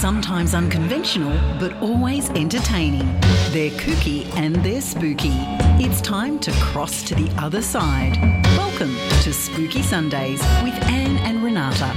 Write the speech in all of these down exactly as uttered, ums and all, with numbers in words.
sometimes unconventional, but always entertaining. They're kooky and they're spooky. It's time to cross to the other side. Welcome to Spooky Sundays with Anne and Renata.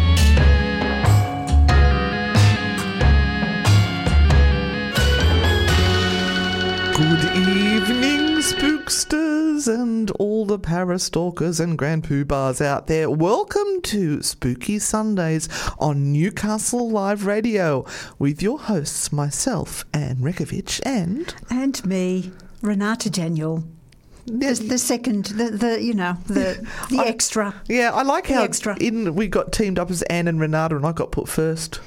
Good evening, spooksters and all the parastalkers and grand poobahs out there. Welcome to Spooky Sundays on Newcastle Live Radio with your hosts, myself, Anne Rekovich, and... And me, Renata Daniel. The, the second, the, the you know, the the I, extra. Yeah, I like how extra. In, we got teamed up as Anne and Renata and I got put first.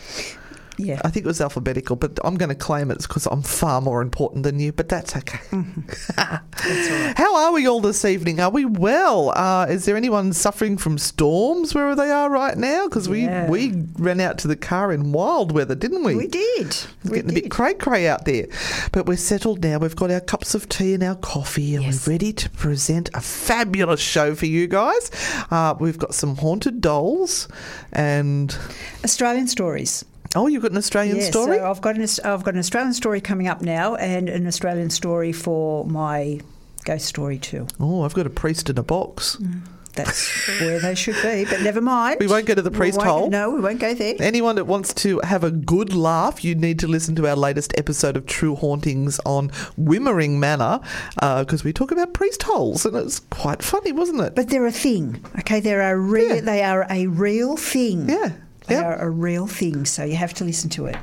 Yeah. I think it was alphabetical, but I'm going to claim it's because I'm far more important than you, but that's okay. Mm-hmm. That's all right. How are we all this evening? Are we well? Uh, is there anyone suffering from storms where they are right now? Because we, yeah. we ran out to the car in wild weather, didn't we? We did. It's we getting did. a bit cray-cray out there. But we're settled now. We've got our cups of tea and our coffee, and yes. we're ready to present a fabulous show for you guys. Uh, we've got some haunted dolls and... Australian stories. Oh, you've got an Australian yeah, story? Yeah, so I've got, an, I've got an Australian story coming up now and an Australian story for my ghost story too. Oh, I've got a priest in a box. Mm. That's where they should be, but never mind. We won't go to the priest hole. No, we won't go there. Anyone that wants to have a good laugh, you need to listen to our latest episode of True Hauntings on Wimmering Manor, because uh, we talk about priest holes, and it's quite funny, wasn't it? But they're a thing, okay? They're a real, yeah. They are a real thing. Yeah. They yep. are a real thing, so you have to listen to it. Uh,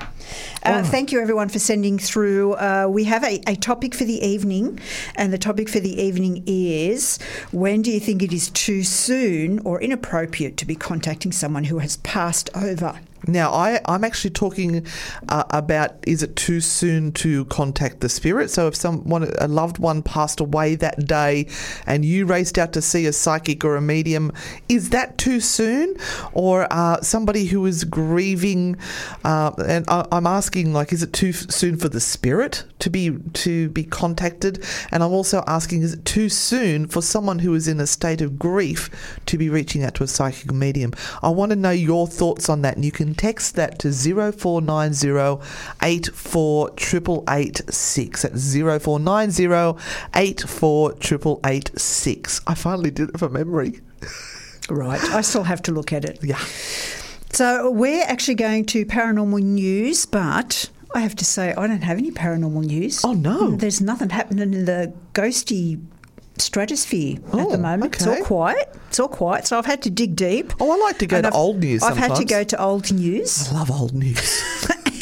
oh. Thank you, everyone, for sending through. Uh, we have a, a topic for the evening, and the topic for the evening is, when do you think it is too soon or inappropriate to be contacting someone who has passed over? Now, I, I'm actually talking uh, about, is it too soon to contact the spirit? So if someone, a loved one passed away that day and you raced out to see a psychic or a medium, is that too soon? Or uh, somebody who is grieving, uh, and I, I'm asking, like, is it too soon for the spirit to be to be contacted? And I'm also asking, is it too soon for someone who is in a state of grief to be reaching out to a psychic medium? I want to know your thoughts on that, and you can text that to zero four nine zero eight four eight eight eight six. That's zero four nine zero eight four eight eight eight six. I finally did it from memory. Right. I still have to look at it. Yeah. So we're actually going to paranormal news, but I have to say I don't have any paranormal news. Oh, no. There's nothing happening in the ghosty stratosphere oh, at the moment. Okay. It's all quiet. It's all quiet. So I've had to dig deep. Oh, I like to go to I've, old news sometimes. I've had to go to old news. I love old news.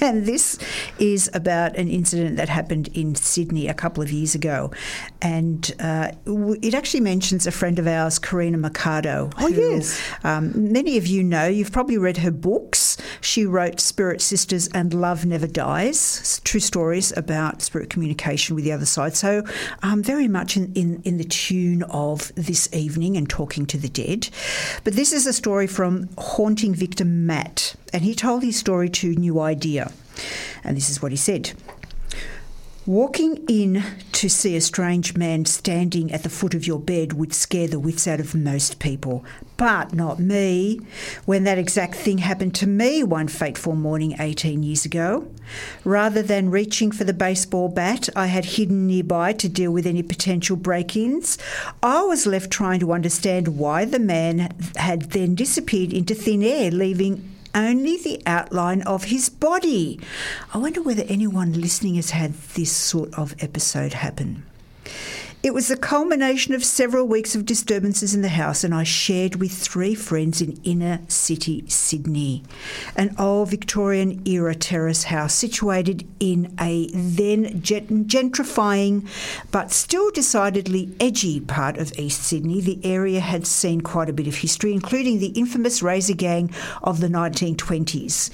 And this is about an incident that happened in Sydney a couple of years ago. And uh, it actually mentions a friend of ours, Karina Mercado. Oh, who, yes. Um, many of you know. You've probably read her books. She wrote Spirit Sisters and Love Never Dies, true stories about spirit communication with the other side. So um, very much in, in, in the tune of this evening and talking to the dead. But this is a story from haunting victim Matt. And he told his story to New Idea. And this is what he said. Walking in to see a strange man standing at the foot of your bed would scare the wits out of most people, but not me. When that exact thing happened to me one fateful morning eighteen years ago, rather than reaching for the baseball bat I had hidden nearby to deal with any potential break-ins, I was left trying to understand why the man had then disappeared into thin air, leaving only the outline of his body. I wonder whether anyone listening has had this sort of episode happen. It was the culmination of several weeks of disturbances in the house, and I shared with three friends in inner city Sydney, an old Victorian-era terrace house situated in a then gentrifying but still decidedly edgy part of East Sydney. The area had seen quite a bit of history, including the infamous razor gang of the nineteen twenties.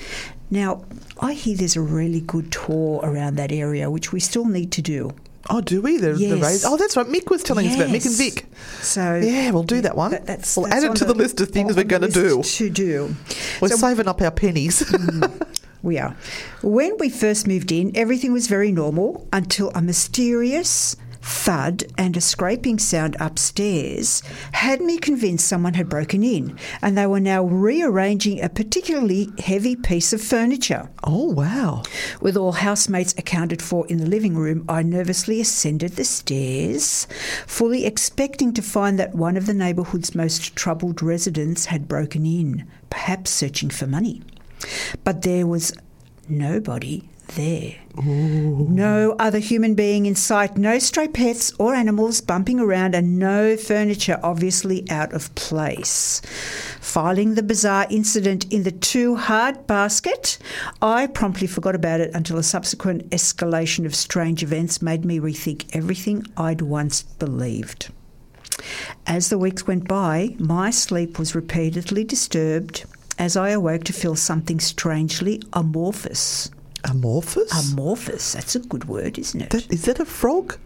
Now, I hear there's a really good tour around that area, which we still need to do. Oh, do we? The, yes. the raise? Oh, that's right. Mick was telling yes. us about Mick and Vic. So yeah, we'll do yeah, that one. That, that's, we'll that's add it to the, the list of things we're going to do. To do. We're so, saving up our pennies. Mm, we are. When we first moved in, everything was very normal until a mysterious thud and a scraping sound upstairs had me convinced someone had broken in and they were now rearranging a particularly heavy piece of furniture. Oh, wow. With all housemates accounted for in the living room, I nervously ascended the stairs, fully expecting to find that one of the neighbourhood's most troubled residents had broken in, perhaps searching for money. But there was nobody there. Ooh. No other human being in sight, no stray pets or animals bumping around, and no furniture obviously out of place. Filing the bizarre incident in the too hard basket, I promptly forgot about it until a subsequent escalation of strange events made me rethink everything I'd once believed. As the weeks went by, my sleep was repeatedly disturbed as I awoke to feel something strangely amorphous. Amorphous? Amorphous. That's a good word, isn't it? That, is that a frog?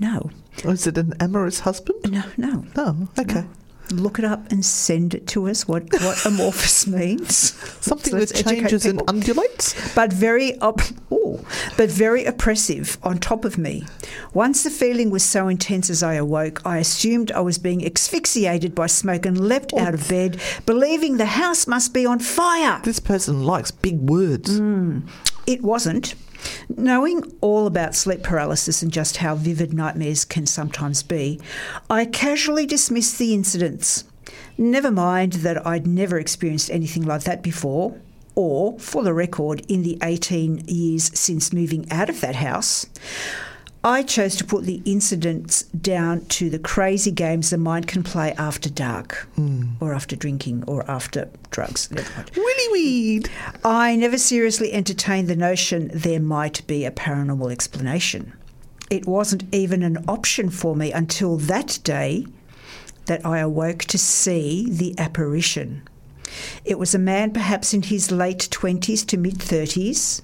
No. Or is it an amorous husband? No, no. Oh, okay. No. Look it up and send it to us, what, what amorphous means. Something so that changes and undulates? But very, op- ooh, but very oppressive on top of me. Once the feeling was so intense as I awoke, I assumed I was being asphyxiated by smoke and leapt oh. out of bed, believing the house must be on fire. This person likes big words. Mm. It wasn't. Knowing all about sleep paralysis and just how vivid nightmares can sometimes be, I casually dismissed the incidents. Never mind that I'd never experienced anything like that before, or, for the record, in the eighteen years since moving out of that house. I chose to put the incidents down to the crazy games the mind can play after dark mm. or after drinking or after drugs. Willy weed! I never seriously entertained the notion there might be a paranormal explanation. It wasn't even an option for me until that day that I awoke to see the apparition. It was a man perhaps in his late twenties to mid-thirties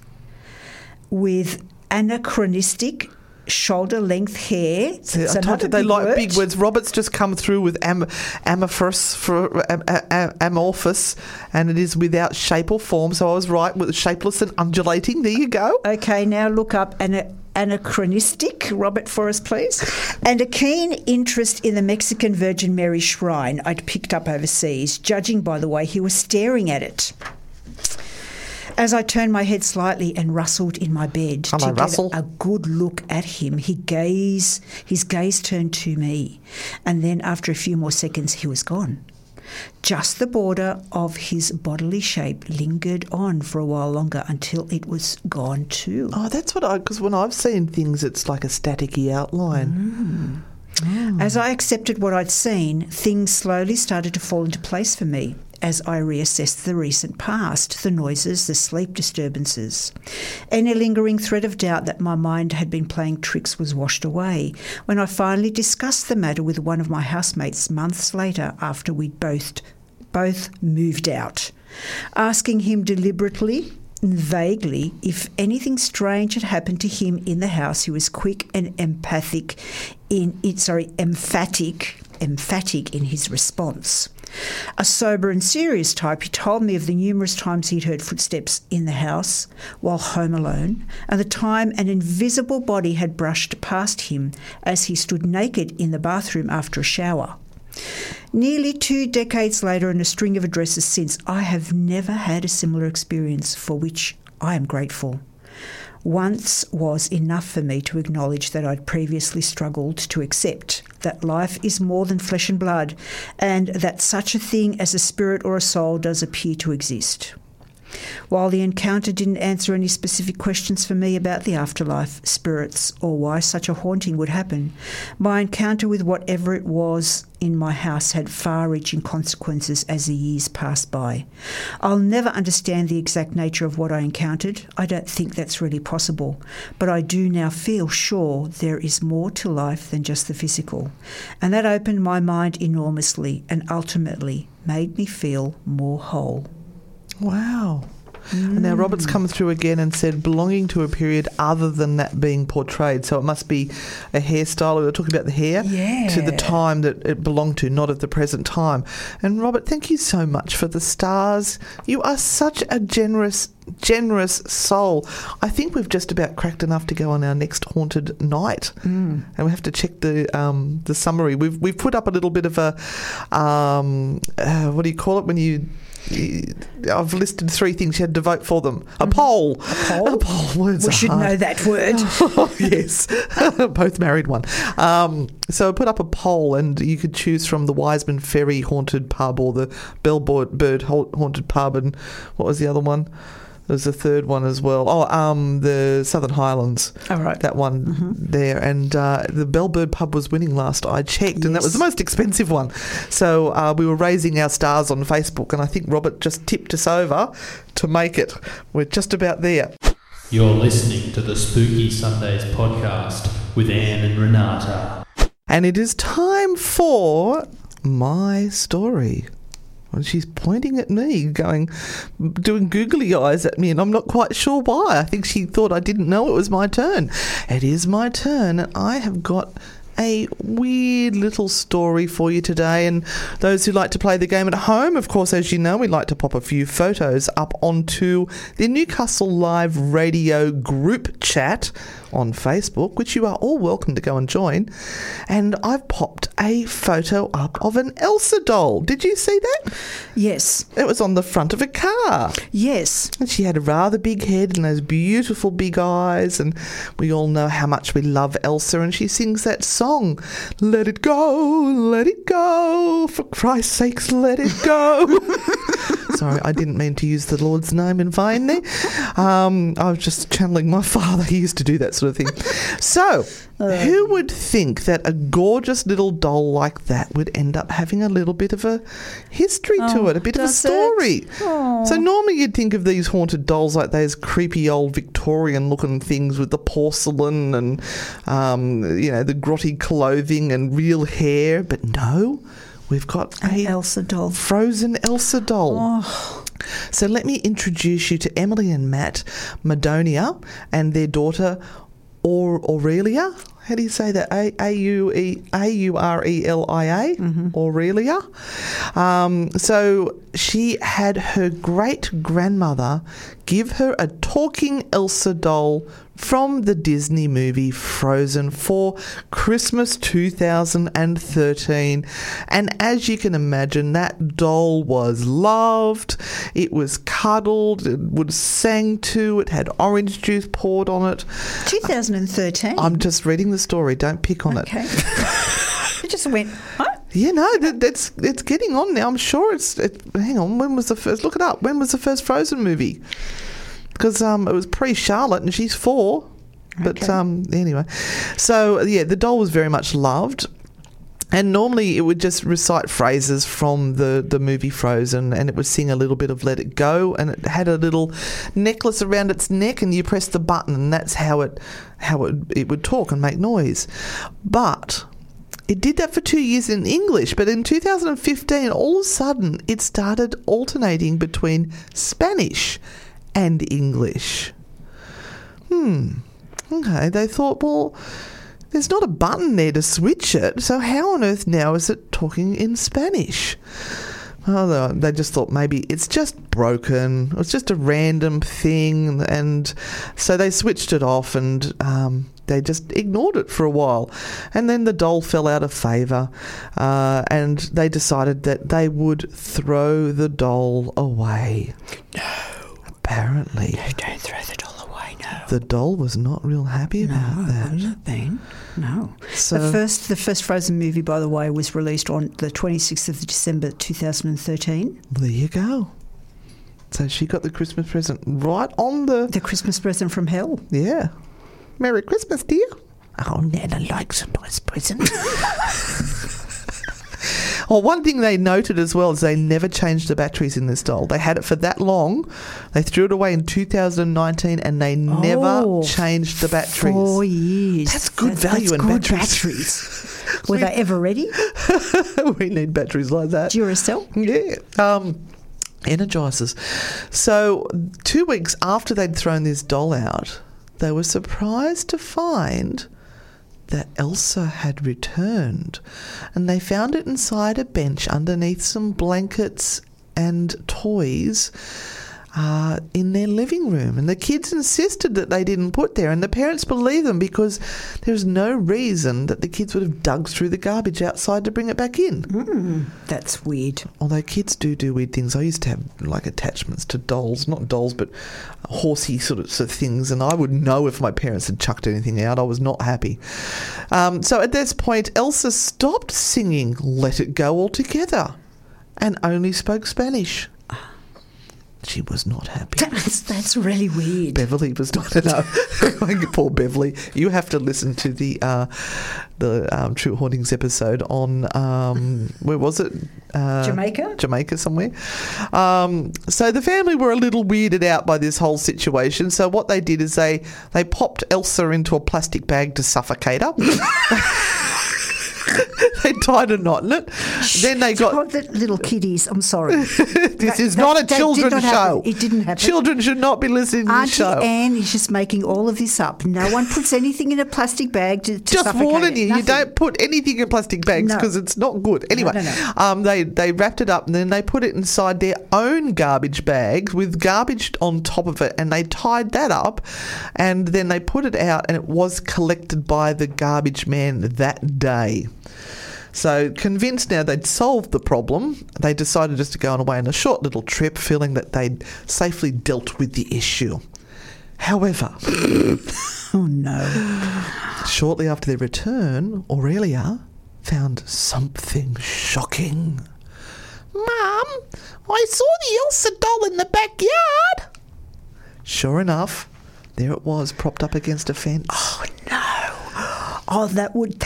with anachronistic shoulder-length hair. So I told you they like word. big words. Robert's just come through with am, amorphous, for, am, am, amorphous, and it is without shape or form. So I was right with shapeless and undulating. There you go. Okay, now look up an anachronistic, Robert, for us, please. And a keen interest in the Mexican Virgin Mary shrine I'd picked up overseas, judging by the way he was staring at it. As I turned my head slightly and rustled in my bed Hello, to get Russell. a good look at him, he gaze, his gaze turned to me, and then after a few more seconds he was gone. Just the border of his bodily shape lingered on for a while longer until it was gone too. Oh, that's what I – because when I've seen things, it's like a staticky outline. Mm. Mm. As I accepted what I'd seen, things slowly started to fall into place for me. As I reassessed the recent past, the noises, the sleep disturbances. Any lingering thread of doubt that my mind had been playing tricks was washed away when I finally discussed the matter with one of my housemates months later after we'd both, both moved out, asking him deliberately and vaguely if anything strange had happened to him in the house. He was quick and empathic in, sorry, emphatic, emphatic in his response. A sober and serious type, he told me of the numerous times he'd heard footsteps in the house while home alone, and the time an invisible body had brushed past him as he stood naked in the bathroom after a shower. Nearly two decades later and a string of addresses since, I have never had a similar experience, for which I am grateful. Once was enough for me to acknowledge that I'd previously struggled to accept that life is more than flesh and blood, and that such a thing as a spirit or a soul does appear to exist. While the encounter didn't answer any specific questions for me about the afterlife, spirits, or why such a haunting would happen, my encounter with whatever it was in my house had far-reaching consequences as the years passed by. I'll never understand the exact nature of what I encountered. I don't think that's really possible. But I do now feel sure there is more to life than just the physical. And that opened my mind enormously and ultimately made me feel more whole. Wow. Mm. And now Robert's come through again and said belonging to a period other than that being portrayed. So it must be a hairstyle. We were talking about the hair yeah. to the time that it belonged to, not at the present time. And Robert, thank you so much for the stars. You are such a generous generous soul. I think we've just about cracked enough to go on our next haunted night. Mm. And we have to check the um, the summary. We've we've put up a little bit of a, um, uh, what do you call it when you... I've listed three things you had to vote for them. A mm-hmm. poll. A poll? A poll. Words we should hard. know that word. Oh, yes. Both married one. Um, so I put up a poll and you could choose from the Wiseman Ferry Haunted Pub or the Bellbird Haunted Pub and what was the other one? There's a third one as well. Oh, um, the Southern Highlands. Oh, right. That one mm-hmm. there. And uh, the Bellbird pub was winning last I checked, yes. and that was the most expensive one. So uh, we were raising our stars on Facebook, and I think Robert just tipped us over to make it. We're just about there. You're listening to the Spooky Sundays podcast with Anne and Renata. And it is time for my story. And she's pointing at me, going, doing googly eyes at me, and I'm not quite sure why. I think she thought I didn't know it was my turn. It is my turn, and I have got a weird little story for you today. And those who like to play the game at home, of course, as you know, we like to pop a few photos up onto the Newcastle Live Radio group chat on Facebook, which you are all welcome to go and join. And I've popped a photo up of an Elsa doll. Did you see that? Yes. It was on the front of a car. Yes. And she had a rather big head and those beautiful big eyes, and we all know how much we love Elsa, and she sings that song, "Let it go, let it go, for Christ's sakes, let it go." Sorry, I didn't mean to use the Lord's name in vain there. Um, I was just channeling my father. He used to do that sort of thing. So, uh, who would think that a gorgeous little doll like that would end up having a little bit of a history oh, to it, a bit of a story? So normally you'd think of these haunted dolls like those creepy old Victorian-looking things with the porcelain and, um, you know, the grotty clothing and real hair, but no. We've got an a Elsa doll. Frozen Elsa doll. Oh. So let me introduce you to Emily and Matt Madonia and their daughter or- Aurelia. How do you say that? A A U E A U R E L I A. Mm-hmm. Aurelia. Um, so she had her great-grandmother give her a talking Elsa doll from the Disney movie Frozen for Christmas two thousand thirteen. And as you can imagine, that doll was loved. It was cuddled. It was sang to. It had orange juice poured on it. twenty thirteen? I'm just reading the story. Don't pick on okay. it. You just went, huh? Yeah, no, that, that's it's getting on now. I'm sure it's... It, hang on, when was the first... Look it up. When was the first Frozen movie? Because um, it was pre-Charlotte and she's four. But okay. um, anyway. So, yeah, the doll was very much loved. And normally it would just recite phrases from the, the movie Frozen, and it would sing a little bit of "Let It Go", and it had a little necklace around its neck and you press the button and that's how it, how it, it would talk and make noise. But... it did that for two years in English, but in two thousand fifteen, all of a sudden, it started alternating between Spanish and English. Hmm. Okay, they thought, well, there's not a button there to switch it, so how on earth now is it talking in Spanish? Oh, they just thought maybe it's just broken. It was just a random thing, and so they switched it off and... Um, they just ignored it for a while. And then the doll fell out of favour uh, and they decided that they would throw the doll away. No. Apparently. No, don't throw the doll away, no. The doll was not real happy about no, that. No, been. No. So the first, the first Frozen movie, by the way, was released on the twenty-sixth of December two thousand thirteen. There you go. So she got the Christmas present right on the... The Christmas present from hell. Yeah. Merry Christmas, dear. Oh, Nana likes a nice present. Well, one thing they noted as well is they never changed the batteries in this doll. They had it for that long. They threw it away in two thousand nineteen and they oh, never changed the batteries. Four years. That's good that's, value that's in good batteries. batteries. Were we, they ever ready? We need batteries like that. Duracell? Yeah. Um, Energizers. So two weeks after they'd thrown this doll out, they were surprised to find that Elsa had returned, and they found it inside a bench underneath some blankets and toys Uh, in their living room, and the kids insisted that they didn't put there, and the parents believed them because there's no reason that the kids would have dug through the garbage outside to bring it back in. Mm, that's weird. Although kids do do weird things. I used to have like attachments to dolls, not dolls, but horsey sort of, sort of things, and I would know if my parents had chucked anything out. I was not happy. Um, so at this point, Elsa stopped singing Let It Go altogether and only spoke Spanish. She was not happy. That's, that's really weird. Beverly was not enough. Poor Beverly. You have to listen to the uh, the um, True Hauntings episode on, um, where was it? Uh, Jamaica? Jamaica somewhere. Um, so the family were a little weirded out by this whole situation. So what they did is they, they popped Elsa into a plastic bag to suffocate her. They tied a knot in it. Shh, then they got... God, the little kiddies, I'm sorry. this that, is that, not a children's not show. Happen. It didn't happen. Children should not be listening to this show. Auntie Anne is just making all of this up. No one puts anything in a plastic bag to, to just suffocate. Just warning you, Nothing. You don't put anything in plastic bags because no. It's not good. Anyway, no, no, no. Um, they, they wrapped it up and then they put it inside their own garbage bag with garbage on top of it, and they tied that up, and then they put it out, and it was collected by the garbage man that day. So convinced now they'd solved the problem, they decided just to go on away on a short little trip, feeling that they'd safely dealt with the issue. However, oh no. Shortly after their return, Aurelia found something shocking. Mum, I saw the Elsa doll in the backyard. Sure enough, there it was, propped up against a fence. Oh no. Oh, that would...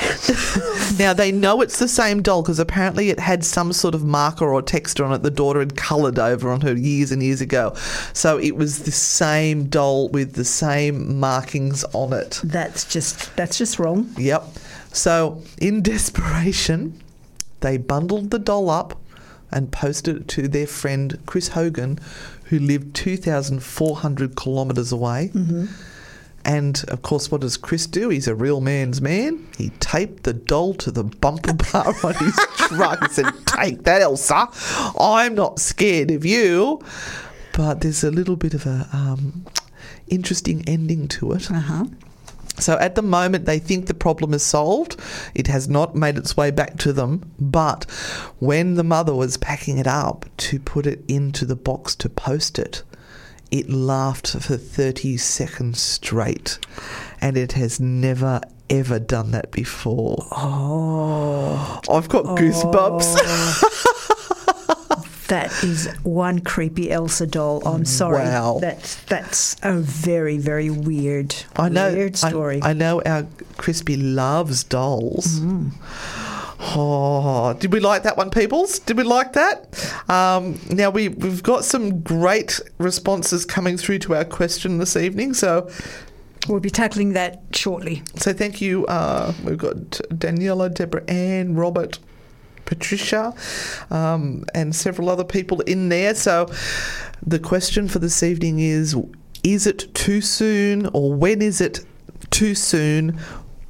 Now, they know it's the same doll because apparently it had some sort of marker or texture on it the daughter had coloured over on her years and years ago. So it was the same doll with the same markings on it. That's just that's just wrong. Yep. So in desperation, they bundled the doll up and posted it to their friend Chris Hogan, who lived two thousand four hundred kilometres away. Mm-hmm. And, of course, what does Chris do? He's a real man's man. He taped the doll to the bumper bar on his truck and said, take that, Elsa. I'm not scared of you. But there's a little bit of a um, interesting ending to it. Uh-huh. So at the moment they think the problem is solved. It has not made its way back to them. But when the mother was packing it up to put it into the box to post it, it laughed for thirty seconds straight, and it has never, ever done that before. Oh. I've got oh. goosebumps. That is one creepy Elsa doll. I'm sorry. Wow. That's, that's a very, very weird, I know, weird story. I, I know our Crispy loves dolls. Mm. Oh, did we like that one, peoples? Did we like that? Um, now, we, we've got some great responses coming through to our question this evening, so... We'll be tackling that shortly. So thank you. Uh, we've got Daniela, Deborah, Anne, Robert, Patricia, um, and several other people in there. So the question for this evening is, is it too soon, or when is it too soon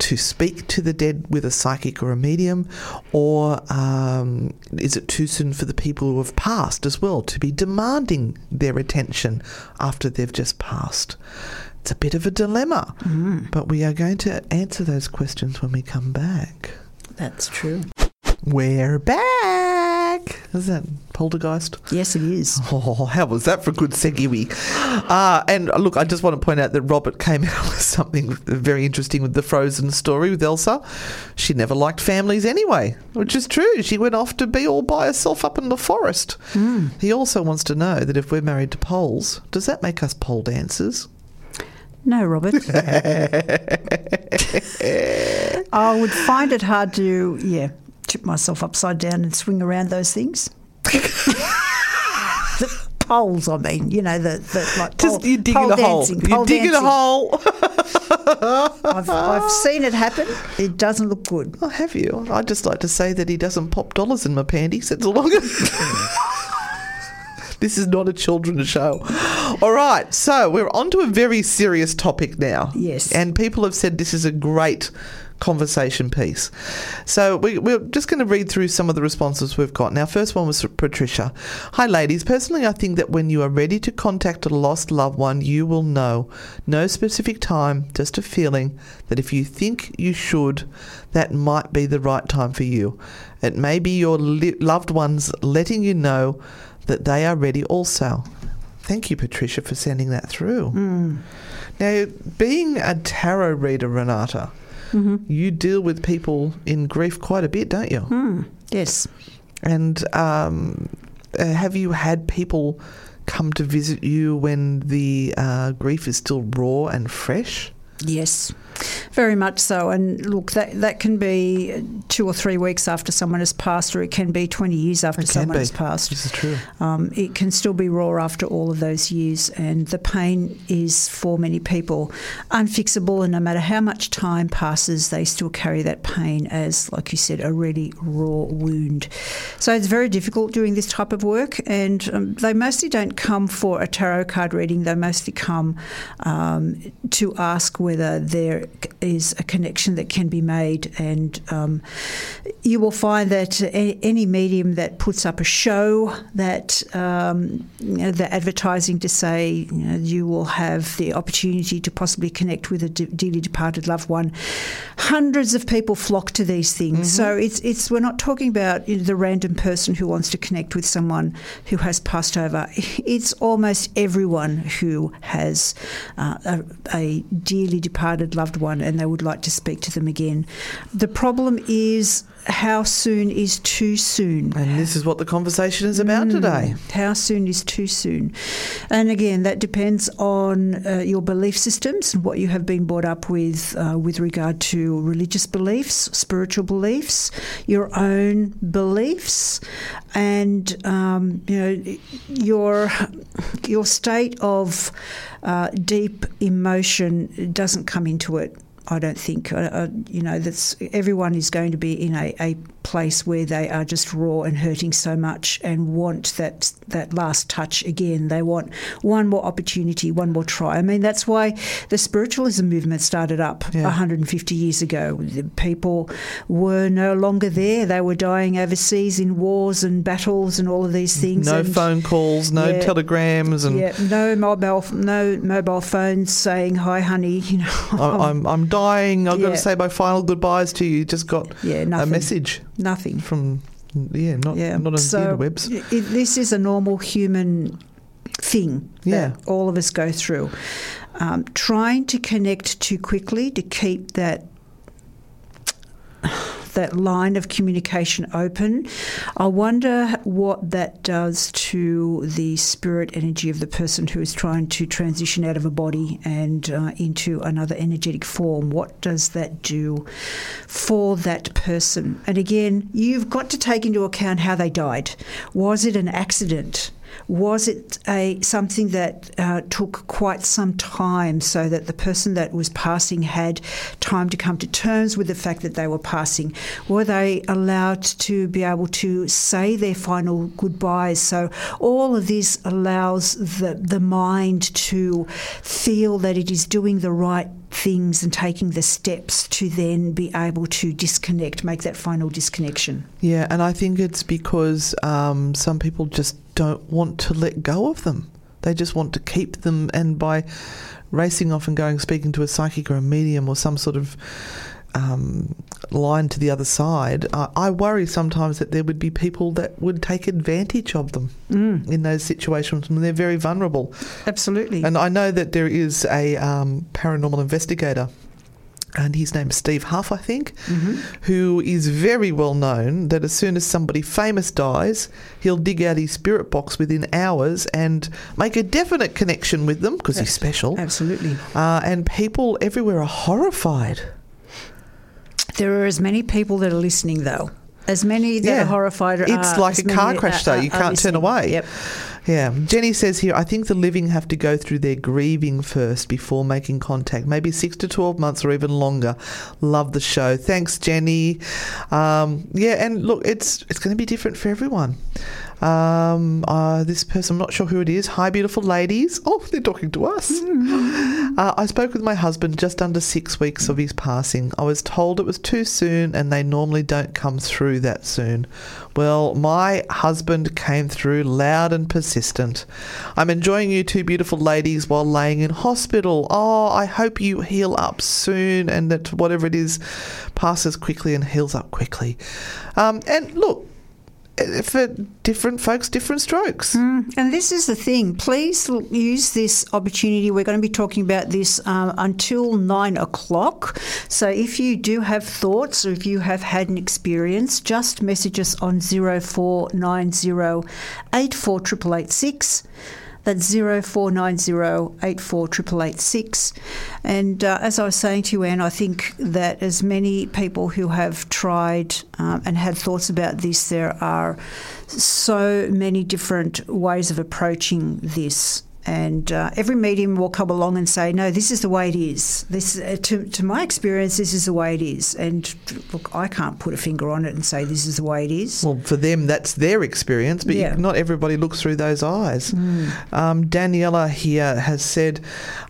to speak to the dead with a psychic or a medium, or um, is it too soon for the people who have passed as well to be demanding their attention after they've just passed? It's a bit of a dilemma, mm. but we are going to answer those questions when we come back. That's true. We're back. Is that Poltergeist? Yes, it is. Oh, how was that for a good segue? Uh, and look, I just want to point out that Robert came out with something very interesting with the Frozen story with Elsa. She never liked families anyway, which is true. She went off to be all by herself up in the forest. Mm. He also wants to know that if we're married to poles, does that make us pole dancers? No, Robert. I would find it hard to, yeah. tip myself upside down and swing around those things. The poles, I mean, you know, the, the like pole, just you dig pole in a dancing, hole. Pole you dig in a hole. I've, I've seen it happen. It doesn't look good. Oh, have you? I'd just like to say that he doesn't pop dollars in my panties. It's longer. This is not a children's show. All right, so we're on to a very serious topic now. Yes. And people have said this is a great conversation piece. So we, we're just going to read through some of the responses we've got. Now, first one was from Patricia. Hi, ladies. Personally, I think that when you are ready to contact a lost loved one, you will know. No specific time, just a feeling that if you think you should, that might be the right time for you. It may be your li- loved ones letting you know that they are ready also. Thank you, Patricia, for sending that through. Mm. Now, being a tarot reader, Renata, mm-hmm. you deal with people in grief quite a bit, don't you? Mm. Yes. And um, have you had people come to visit you when the uh, grief is still raw and fresh? Yes, very much so. And look, that that can be two or three weeks after someone has passed, or it can be twenty years after someone has passed. This is true. Um, it can still be raw after all of those years, and the pain is, for many people, unfixable, and no matter how much time passes, they still carry that pain as, like you said, a really raw wound. So it's very difficult doing this type of work, and um, they mostly don't come for a tarot card reading. They mostly come um, to ask whether there is a connection that can be made, and um, you will find that a, any medium that puts up a show, that um, you know, the advertising to say, you know, you will have the opportunity to possibly connect with a de- dearly departed loved one, hundreds of people flock to these things. Mm-hmm. So it's it's we're not talking about the random person who wants to connect with someone who has passed over. It's almost everyone who has uh, a, a dearly departed loved one and they would like to speak to them again. The problem is, how soon is too soon? And this is what the conversation is about mm, today. How soon is too soon? And again, that depends on uh, your belief systems and what you have been brought up with uh, with regard to religious beliefs, spiritual beliefs, your own beliefs, and um, you know, your your state of uh, deep emotion doesn't come into it. I don't think, uh, you know, that's everyone is going to be in a, a place where they are just raw and hurting so much and want that that last touch again. They want one more opportunity, one more try. I mean, that's why the spiritualism movement started up yeah. one hundred fifty years ago. The people were no longer there. They were dying overseas in wars and battles and all of these things. No and, phone calls, no yeah, telegrams. and yeah, No mobile no mobile phones saying, hi, honey. You know, I'm, I'm, I'm dying. I've yeah. got to say my final goodbyes to you. Just got yeah, a message. Nothing. From, yeah, not, yeah. not on so the interwebs. It, this is a normal human thing yeah. that all of us go through. Um, trying to connect too quickly to keep that... that line of communication open, I wonder what that does to the spirit energy of the person who is trying to transition out of a body and uh, into another energetic form. What does that do for that person? And again, you've got to take into account how they died. Was it an accident? Was it a something that uh, took quite some time so that the person that was passing had time to come to terms with the fact that they were passing? Were they allowed to be able to say their final goodbyes? So all of this allows the, the mind to feel that it is doing the right things and taking the steps to then be able to disconnect, make that final disconnection. Yeah, and I think it's because um, some people just don't want to let go of them. They just want to keep them, and by racing off and going, speaking to a psychic or a medium or some sort of um, line to the other side, I, I worry sometimes that there would be people that would take advantage of them mm. in those situations when they're very vulnerable. Absolutely. And I know that there is a um, paranormal investigator, and his name is Steve Huff, I think, mm-hmm. who is very well known that as soon as somebody famous dies, he'll dig out his spirit box within hours and make a definite connection with them because he's special. Absolutely. Uh, and people everywhere are horrified. There are as many people that are listening, though. As many that yeah. are horrified are. It's like a car crash, though. You can't turn away. Yep. Yeah. Jenny says here, I think the living have to go through their grieving first before making contact, maybe six to twelve months or even longer. Love the show. Thanks, Jenny. Um, yeah, and look, it's it's going to be different for everyone. Um, uh, this person, I'm not sure who it is. Hi, beautiful ladies. Oh, they're talking to us. Mm. Uh, I spoke with my husband just under six weeks of his passing. I was told it was too soon and they normally don't come through that soon. Well, my husband came through loud and persistent. I'm enjoying you two beautiful ladies while laying in hospital. Oh, I hope you heal up soon and that whatever it is passes quickly and heals up quickly. Um, and look, for different folks, different strokes. Mm. And this is the thing. Please use this opportunity. We're going to be talking about this um, until nine o'clock. So if you do have thoughts or if you have had an experience, just message us on zero four nine zero eight four eight eight eight six. That's zero four nine zero eight four eight eight eight six. And uh, as I was saying to you, Anne, I think that as many people who have tried um, and had thoughts about this, there are so many different ways of approaching this. And uh, every medium will come along and say, no, this is the way it is. This, uh, to, to my experience, this is the way it is. And look, I can't put a finger on it and say this is the way it is. Well, for them, that's their experience, but yeah. you, not everybody looks through those eyes. Mm. Um, Daniela here has said,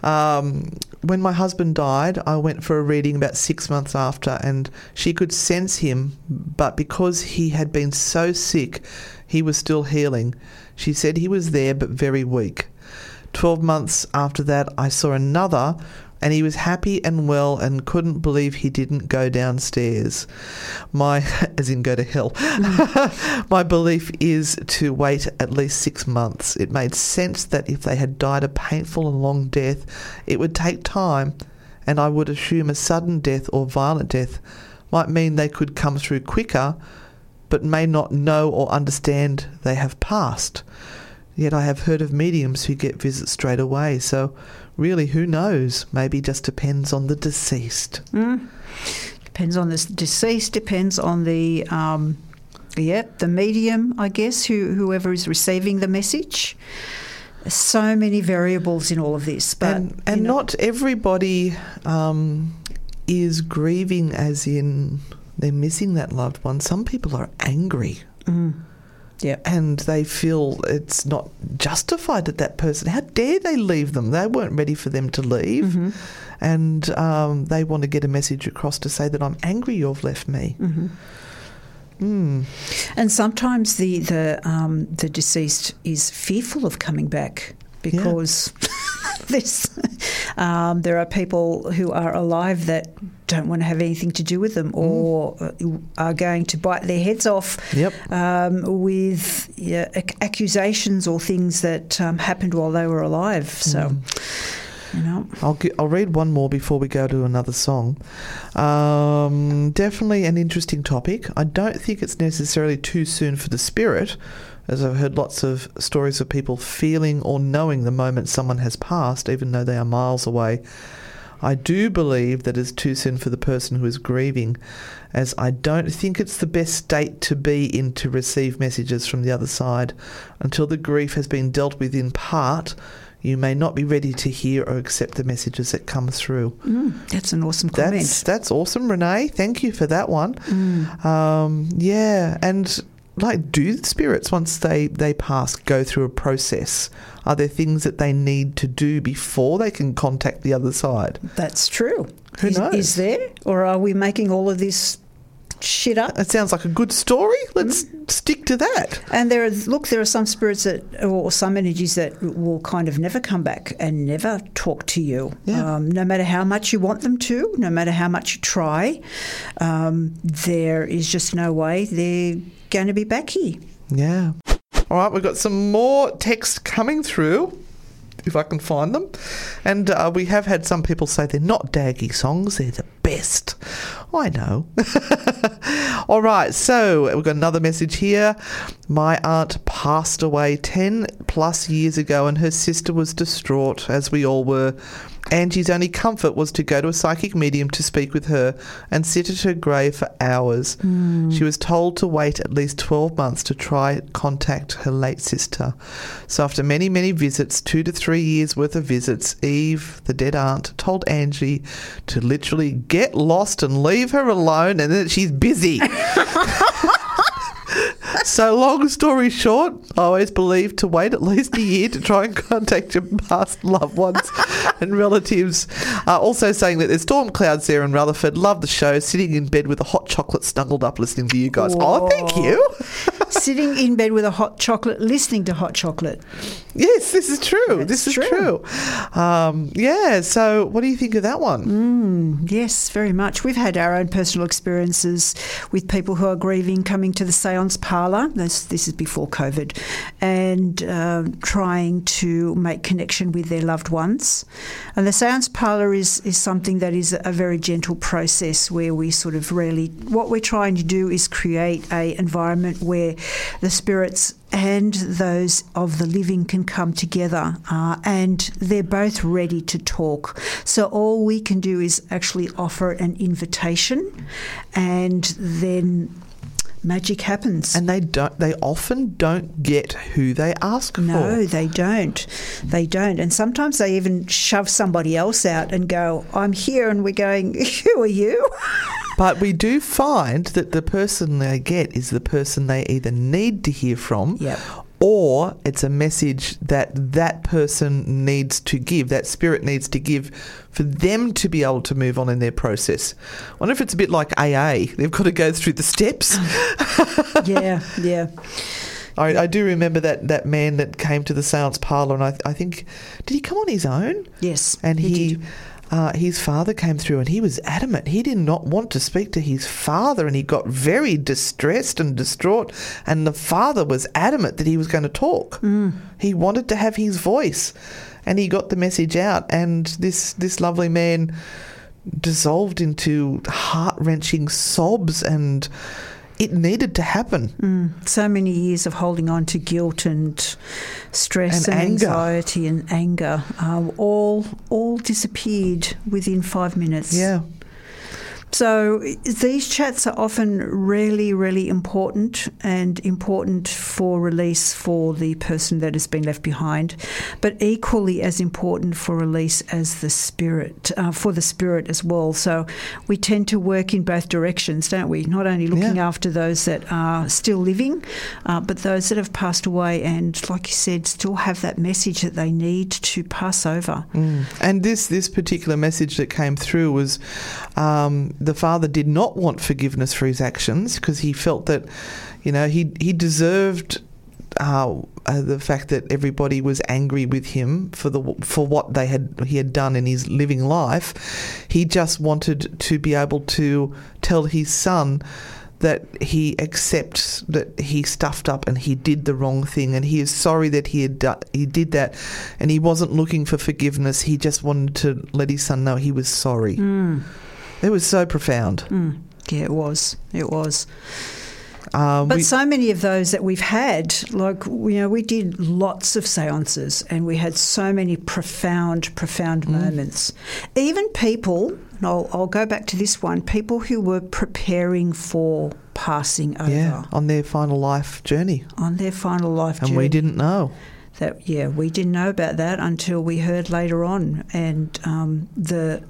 um, when my husband died, I went for a reading about six months after, and she could sense him, but because he had been so sick, he was still healing. She said he was there but very weak. Twelve months after that, I saw another, and he was happy and well and couldn't believe he didn't go downstairs. My, as in go to hell, mm. my belief is to wait at least six months. It made sense that if they had died a painful and long death, it would take time, and I would assume a sudden death or violent death might mean they could come through quicker but may not know or understand they have passed. Yet I have heard of mediums who get visits straight away. So really, who knows? Maybe just depends on the deceased. Mm. Depends on the deceased, depends on the, um, yeah, the medium, I guess, who whoever is receiving the message. So many variables in all of this. But And, and you know. Not everybody um, is grieving as in they're missing that loved one. Some people are angry. Mm. Yeah, and they feel it's not justified that that person, how dare they leave them? They weren't ready for them to leave. Mm-hmm. And um, they want to get a message across to say that I'm angry you've left me. Mm-hmm. Mm. And sometimes the the, um, the deceased is fearful of coming back because yeah. this, um, there are people who are alive that don't want to have anything to do with them or mm. are going to bite their heads off yep. um, with yeah, ac- accusations or things that um, happened while they were alive. So, mm. you know. I'll, g- I'll read one more before we go to another song. Um, definitely an interesting topic. I don't think it's necessarily too soon for the spirit, as I've heard lots of stories of people feeling or knowing the moment someone has passed, even though they are miles away. I do believe that it's too soon for the person who is grieving, as I don't think it's the best state to be in to receive messages from the other side. Until the grief has been dealt with in part, you may not be ready to hear or accept the messages that come through. Mm, that's an awesome comment. That's, that's awesome, Renee. Thank you for that one. Mm. Um, yeah, and... Like, do the spirits, once they, they pass, go through a process? Are there things that they need to do before they can contact the other side? That's true. Who is, knows? Is there? Or are we making all of this shit up? It sounds like a good story. Let's mm. stick to that. And there are, look, there are some spirits that, or some energies that will kind of never come back and never talk to you. Yeah. Um, no matter how much you want them to, no matter how much you try, um, there is just no way they're going to be back here. Yeah. All right, we've got some more text coming through, if I can find them. And uh, we have had some people say they're not daggy songs, they're the best. I know. All right, so we've got another message here. My aunt passed away ten plus years ago and her sister was distraught, as we all were. Angie's only comfort was to go to a psychic medium to speak with her and sit at her grave for hours. Mm. She was told to wait at least twelve months to try contact her late sister. So after many, many visits, two to three years worth of visits, Eve, the dead aunt, told Angie to literally get lost and leave her alone and that she's busy. So long story short, I always believe to wait at least a year to try and contact your past loved ones and relatives. Uh, also saying that there's storm clouds there in Rutherford. Love the show. Sitting in bed with a hot chocolate snuggled up listening to you guys. Whoa. Oh, thank you. Sitting in bed with a hot chocolate listening to hot chocolate. Yes, this is true. That's this is true. true. Um, yeah, so what do you think of that one? Mm, yes, very much. We've had our own personal experiences with people who are grieving coming to the seance parlour. This, this is before COVID. And uh, trying to make connection with their loved ones. And the seance parlour is, is something that is a very gentle process where we sort of really, what we're trying to do is create a environment where the spirits and those of the living can come together uh, and they're both ready to talk. So all we can do is actually offer an invitation and then magic happens. And they don't. They often don't get who they ask no, for. No, they don't. They don't. And sometimes they even shove somebody else out and go, I'm here, and we're going, who are you? But we do find that the person they get is the person they either need to hear from, yep, or it's a message that that person needs to give, that spirit needs to give for them to be able to move on in their process. I wonder if it's a bit like A A. They've got to go through the steps. Yeah, yeah. I, I do remember that, that man that came to the seance parlour, and I, I think, did he come on his own? Yes, and he... he did. Uh, his father came through and he was adamant. He did not want to speak to his father, and he got very distressed and distraught, and the father was adamant that he was going to talk. Mm. He wanted to have his voice, and he got the message out, and this, this lovely man dissolved into heart-wrenching sobs, and it needed to happen. Mm. So many years of holding on to guilt and stress and, and anxiety and anger uh, all all disappeared within five minutes. Yeah. So these chats are often really, really important, and important for release for the person that has been left behind, but equally as important for release as the spirit, uh, for the spirit as well. So we tend to work in both directions, don't we? Not only looking yeah. after those that are still living, uh, but those that have passed away and, like you said, still have that message that they need to pass over. Mm. And this, this particular message that came through was... Um, the father did not want forgiveness for his actions because he felt that, you know, he he deserved uh, uh, the fact that everybody was angry with him for the for what they had he had done in his living life. He just wanted to be able to tell his son that he accepts that he stuffed up and he did the wrong thing, and he is sorry that he had do- he did that, and he wasn't looking for forgiveness. He just wanted to let his son know he was sorry. Mm. It was so profound. Mm. Yeah, it was. It was. Um, but we, so many of those that we've had, like, you know, we did lots of seances and we had so many profound, profound mm. moments. Even people, and I'll, I'll go back to this one, people who were preparing for passing over. Yeah, on their final life journey. On their final life and journey. And we didn't know. That Yeah, we didn't know about that until we heard later on. And um, the...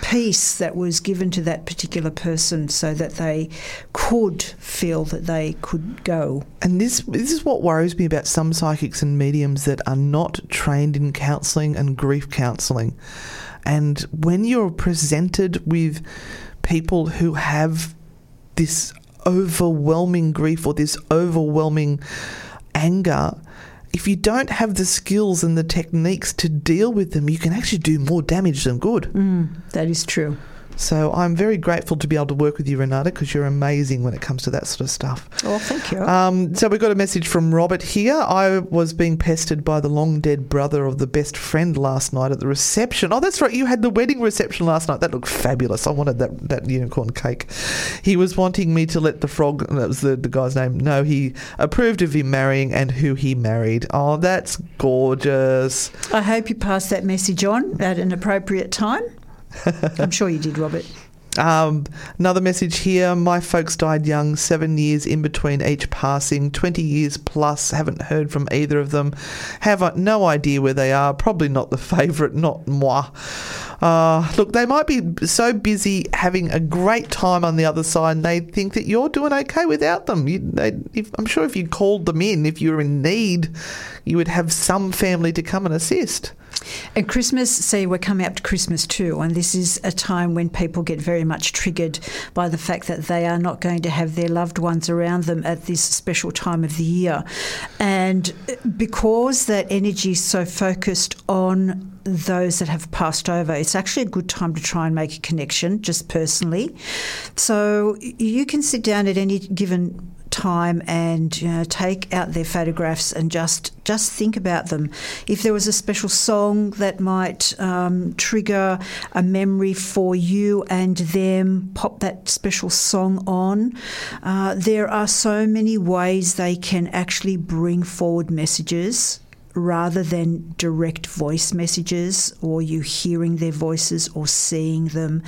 peace that was given to that particular person so that they could feel that they could go. And this this is what worries me about some psychics and mediums that are not trained in counselling and grief counselling. And when you're presented with people who have this overwhelming grief or this overwhelming anger, if you don't have the skills and the techniques to deal with them, you can actually do more damage than good. Mm, that is true. So I'm very grateful to be able to work with you, Renata, because you're amazing when it comes to that sort of stuff. Oh, thank you. Um, so we got a message from Robert here. I was being pestered by the long-dead brother of the best friend last night at the reception. Oh, that's right. You had the wedding reception last night. That looked fabulous. I wanted that, that unicorn cake. He was wanting me to let the frog, that was the, the guy's name, know he approved of him marrying and who he married. Oh, that's gorgeous. I hope you passed that message on at an appropriate time. I'm sure you did, Robert. Um, another message here. My folks died young, seven years in between each passing, twenty years plus. Haven't heard from either of them. Have no idea where they are. Probably not the favourite, not moi. Uh, look, they might be so busy having a great time on the other side and they think that you're doing okay without them. You, they, if, I'm sure if you called them in, if you were in need, you would have some family to come and assist. And Christmas, see, we're coming up to Christmas too, and this is a time when people get very much triggered by the fact that they are not going to have their loved ones around them at this special time of the year. And because that energy is so focused on those that have passed over, it's actually a good time to try and make a connection, just personally. So you can sit down at any given time and, you know, take out their photographs and just just think about them. If there was a special song that might um, trigger a memory for you and them, pop that special song on. Uh, there are so many ways they can actually bring forward messages rather than direct voice messages or you hearing their voices or seeing them.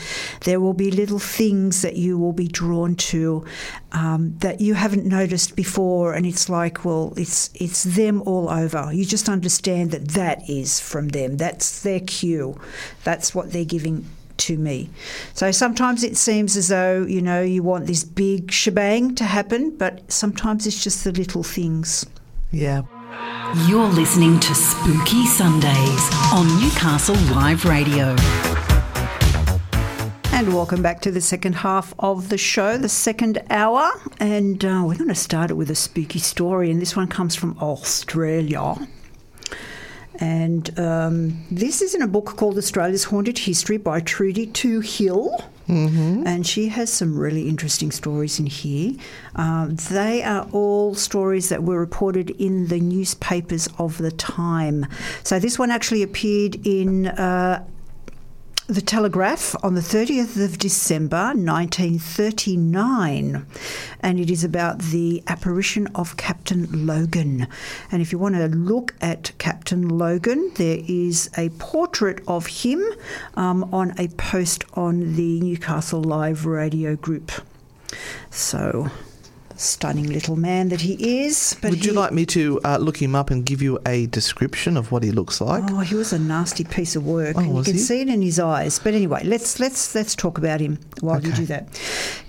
There will be little things that you will be drawn to um, that you haven't noticed before, and it's like, well, it's it's them all over. You just understand that that is from them. That's their cue. That's what they're giving to me. So sometimes it seems as though, you know, you want this big shebang to happen, but sometimes it's just the little things. Yeah. You're listening to Spooky Sundays on Newcastle Live Radio. And welcome back to the second half of the show, the second hour. And uh, we're going to start it with a spooky story, and this one comes from Australia. And um, this is in a book called Australia's Haunted History by Trudy Toohill. Mm-hmm. And she has some really interesting stories in here. Um, they are all stories that were reported in the newspapers of the time. So this one actually appeared in uh, The Telegraph on the thirtieth of December nineteen thirty-nine, and it is about the apparition of Captain Logan. And if you want to look at Captain Logan, there is a portrait of him um, on a post on the Newcastle Live Radio group. So stunning little man that he is. But would he, you like me to uh, look him up and give you a description of what he looks like? Oh, he was a nasty piece of work. Oh, and was you can he? see it in his eyes. But anyway, let's let's let's talk about him while okay. you do that.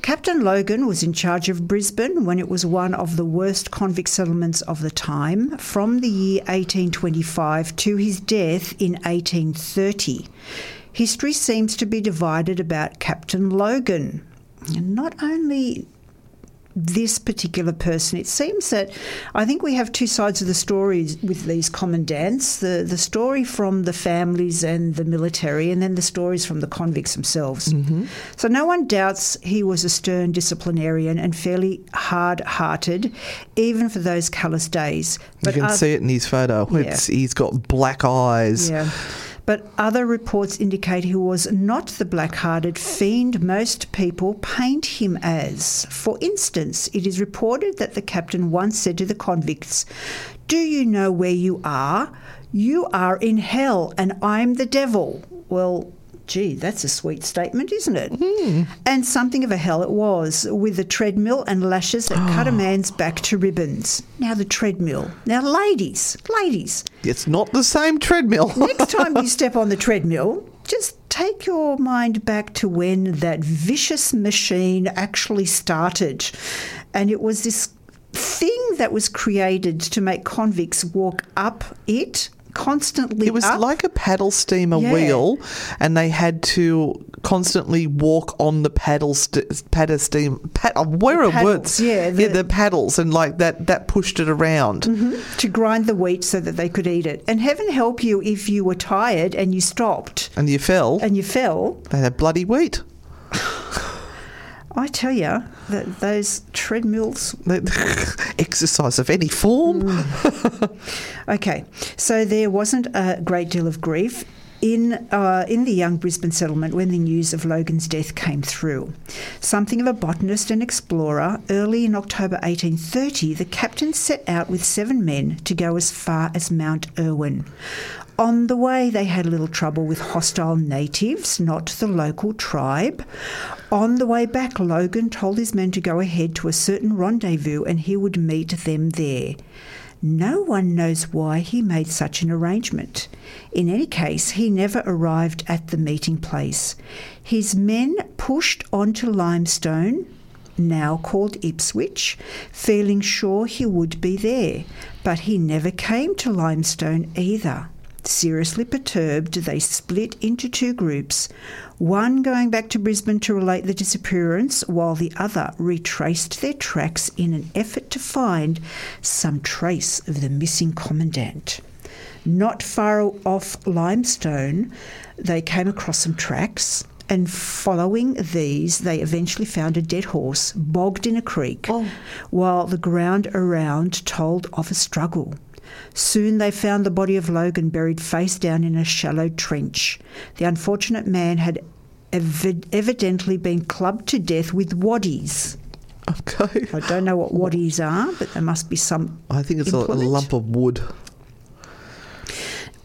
Captain Logan was in charge of Brisbane when it was one of the worst convict settlements of the time, from the year eighteen twenty-five to his death in eighteen thirty. History seems to be divided about Captain Logan. And not only this particular person. It seems that I think we have two sides of the story with these commandants, the, the story from the families and the military, and then the stories from the convicts themselves. Mm-hmm. So no one doubts he was a stern disciplinarian and fairly hard-hearted, even for those callous days. But you can are, see it in his photo. Yeah. It's, he's got black eyes. Yeah. But other reports indicate he was not the black-hearted fiend most people paint him as. For instance, it is reported that the captain once said to the convicts, "Do you know where you are? You are in hell and I'm the devil." Well, gee, that's a sweet statement, isn't it? Mm. And something of a hell it was, with a treadmill and lashes that oh. cut a man's back to ribbons. Now the treadmill. Now, ladies, ladies. It's not the same treadmill. Next time you step on the treadmill, just take your mind back to when that vicious machine actually started. And it was this thing that was created to make convicts walk up it constantly. It was up. like a paddle steamer yeah. wheel, and they had to constantly walk on the paddle st- paddle steam pad- oh, where the are paddles, words yeah the, yeah the paddles, and like that that pushed it around mm-hmm, to grind the wheat so that they could eat it. And heaven help you if you were tired and you stopped and you fell and you fell they had bloody wheat. I tell you, that those treadmills. Exercise of any form. Mm. Okay, so there wasn't a great deal of grief in uh, in the young Brisbane settlement when the news of Logan's death came through. Something of a botanist and explorer, early in October eighteen thirty, the captain set out with seven men to go as far as Mount Irwin. On the way, they had a little trouble with hostile natives, not the local tribe. On the way back, Logan told his men to go ahead to a certain rendezvous and he would meet them there. No one knows why he made such an arrangement. In any case, he never arrived at the meeting place. His men pushed onto Limestone, now called Ipswich, feeling sure he would be there, but he never came to Limestone either. Seriously perturbed, they split into two groups, one going back to Brisbane to relate the disappearance, while the other retraced their tracks in an effort to find some trace of the missing commandant. Not far off Limestone, they came across some tracks, and following these, they eventually found a dead horse bogged in a creek, oh. while the ground around told of a struggle. Soon they found the body of Logan buried face down in a shallow trench. The unfortunate man had ev- evidently been clubbed to death with waddies. Okay. I don't know what waddies are, but there must be some I think it's implement. a lump of wood.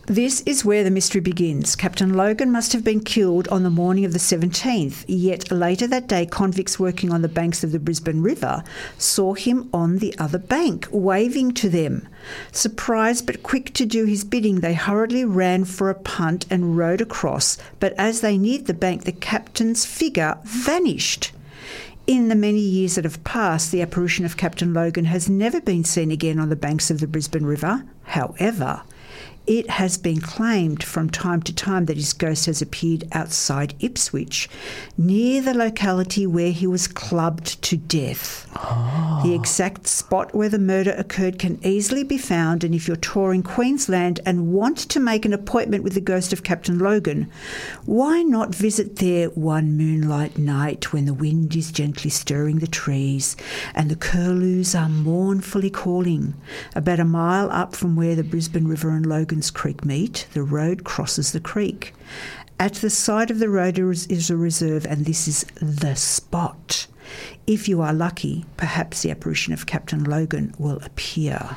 This is where the mystery begins. Captain Logan must have been killed on the morning of the seventeenth, yet later that day convicts working on the banks of the Brisbane River saw him on the other bank, waving to them. Surprised but quick to do his bidding, they hurriedly ran for a punt and rowed across, but as they neared the bank, the captain's figure vanished. In the many years that have passed, the apparition of Captain Logan has never been seen again on the banks of the Brisbane River. However, it has been claimed from time to time that his ghost has appeared outside Ipswich, near the locality where he was clubbed to death. Oh. The exact spot where the murder occurred can easily be found, and if you're touring Queensland and want to make an appointment with the ghost of Captain Logan, why not visit there one moonlight night when the wind is gently stirring the trees and the curlews are mournfully calling? About a mile up from where the Brisbane River and Logan Creek meet, the road crosses the creek. At the side of the road is a reserve, and this is the spot. If you are lucky, perhaps the apparition of Captain Logan will appear.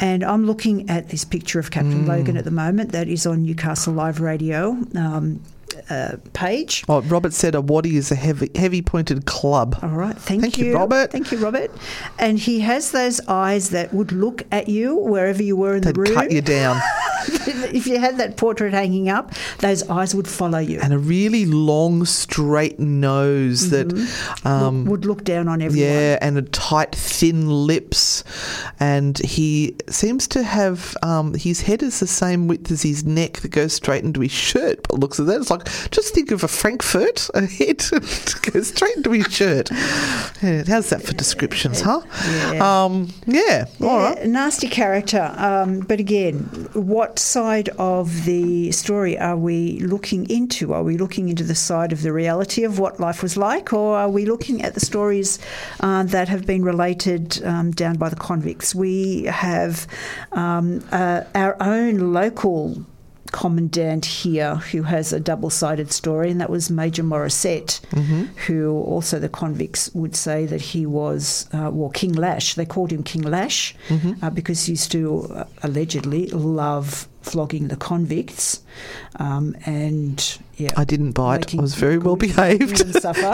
And I'm looking at this picture of Captain mm. Logan at the moment that is on Newcastle Live Radio um, uh, page. Oh, Robert said a waddy is a heavy, heavy pointed club. All right. Thank, Thank you. you, Robert. Thank you, Robert. And he has those eyes that would look at you wherever you were in They'd the room. They'd cut you down. If you had that portrait hanging up, those eyes would follow you. And a really long, straight nose mm-hmm. that um, would look down on everyone. Yeah, and a tight, thin lips. And he seems to have um, his head is the same width as his neck that goes straight into his shirt. But looks at that, it's like just think of a Frankfurt, a head goes straight into his shirt. Yeah, how's that for descriptions, huh? Yeah. Um, yeah, yeah. All right. Nasty character, um, but again, what? What side of the story are we looking into? Are we looking into the side of the reality of what life was like, or are we looking at the stories uh, that have been related um, down by the convicts? We have um, uh, our own local commandant here who has a double-sided story, and that was Major Morissette, mm-hmm. who also the convicts would say that he was, uh, well, King Lash. They called him King Lash mm-hmm. uh, because he used to uh, allegedly love flogging the convicts um, and yeah, I didn't bite. I was very well behaved.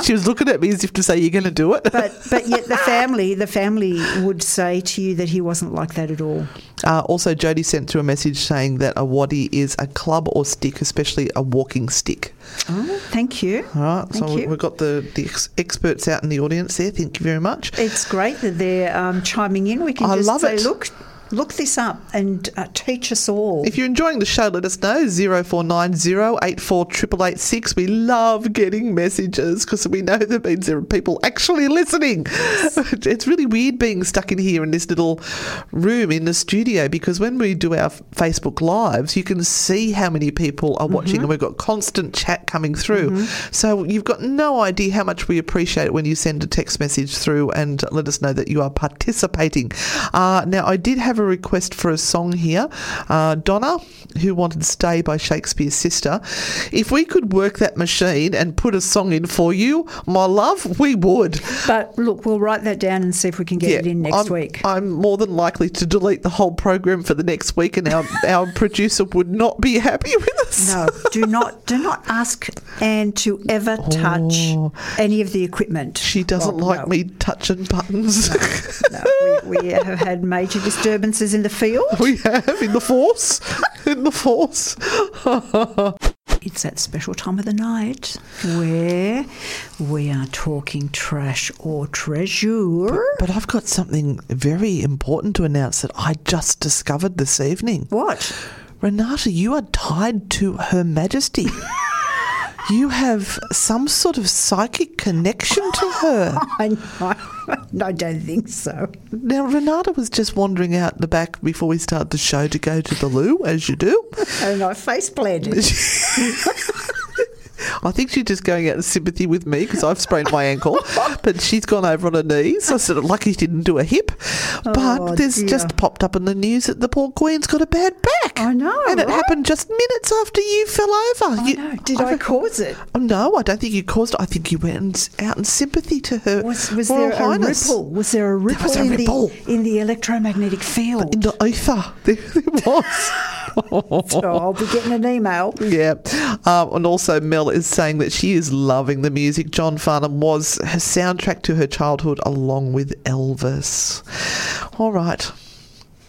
She was looking at me as if to say, "You're going to do it." But but yet the family the family would say to you that he wasn't like that at all. Uh, also, Jody sent through a message saying that a waddy is a club or stick, especially a walking stick. Oh, thank you. All right, thank so you. We've got the the ex- experts out in the audience there. Thank you very much. It's great that they're um, chiming in. We can I just love say, it. look. Look this up and uh, teach us all. If you're enjoying the show, let us know, zero four nine zero eight four eight eight eight six. We love getting messages because we know that means there are people actually listening. Yes. It's really weird being stuck in here in this little room in the studio, because when we do our Facebook Lives, you can see how many people are watching mm-hmm. and we've got constant chat coming through. Mm-hmm. So you've got no idea how much we appreciate it when you send a text message through and let us know that you are participating. Uh, now, I did have a request for a song here. Uh, Donna, who wanted Stay by Shakespeare's Sister. If we could work that machine and put a song in for you, my love, we would. But look, we'll write that down and see if we can get yeah, it in next I'm, week. I'm more than likely to delete the whole program for the next week, and our, our producer would not be happy with us. No, do not do not ask Anne to ever touch oh, any of the equipment. She doesn't well, like no. me touching buttons. No, no we, we have had major disturbance disturbances in the field? We have, in the force. In the force. It's that special time of the night where we are talking trash or treasure. But, but I've got something very important to announce that I just discovered this evening. What? Renata, you are tied to Her Majesty. You have some sort of psychic connection to her. I know. I don't think so. Now, Renata was just wandering out the back before we start the show to go to the loo, as you do. And I face-planted. I think she's just going out in sympathy with me because I've sprained my ankle. But she's gone over on her knees. I sort of lucky she didn't do a hip. But oh, there's dear. just popped up in the news that the poor Queen's got a bad back. I know. And right? It happened just minutes after you fell over. I you, know. Did I, I cause it? No, I don't think you caused it. I think you went out in sympathy to her was, was Royal there Highness. A ripple? Was there a ripple, there was a in, ripple. The, in the electromagnetic field? In the ether. There, there was. So I'll be getting an email. Yeah. Um, and also Mel is saying that she is loving the music. John Farnham was her soundtrack to her childhood along with Elvis. All right.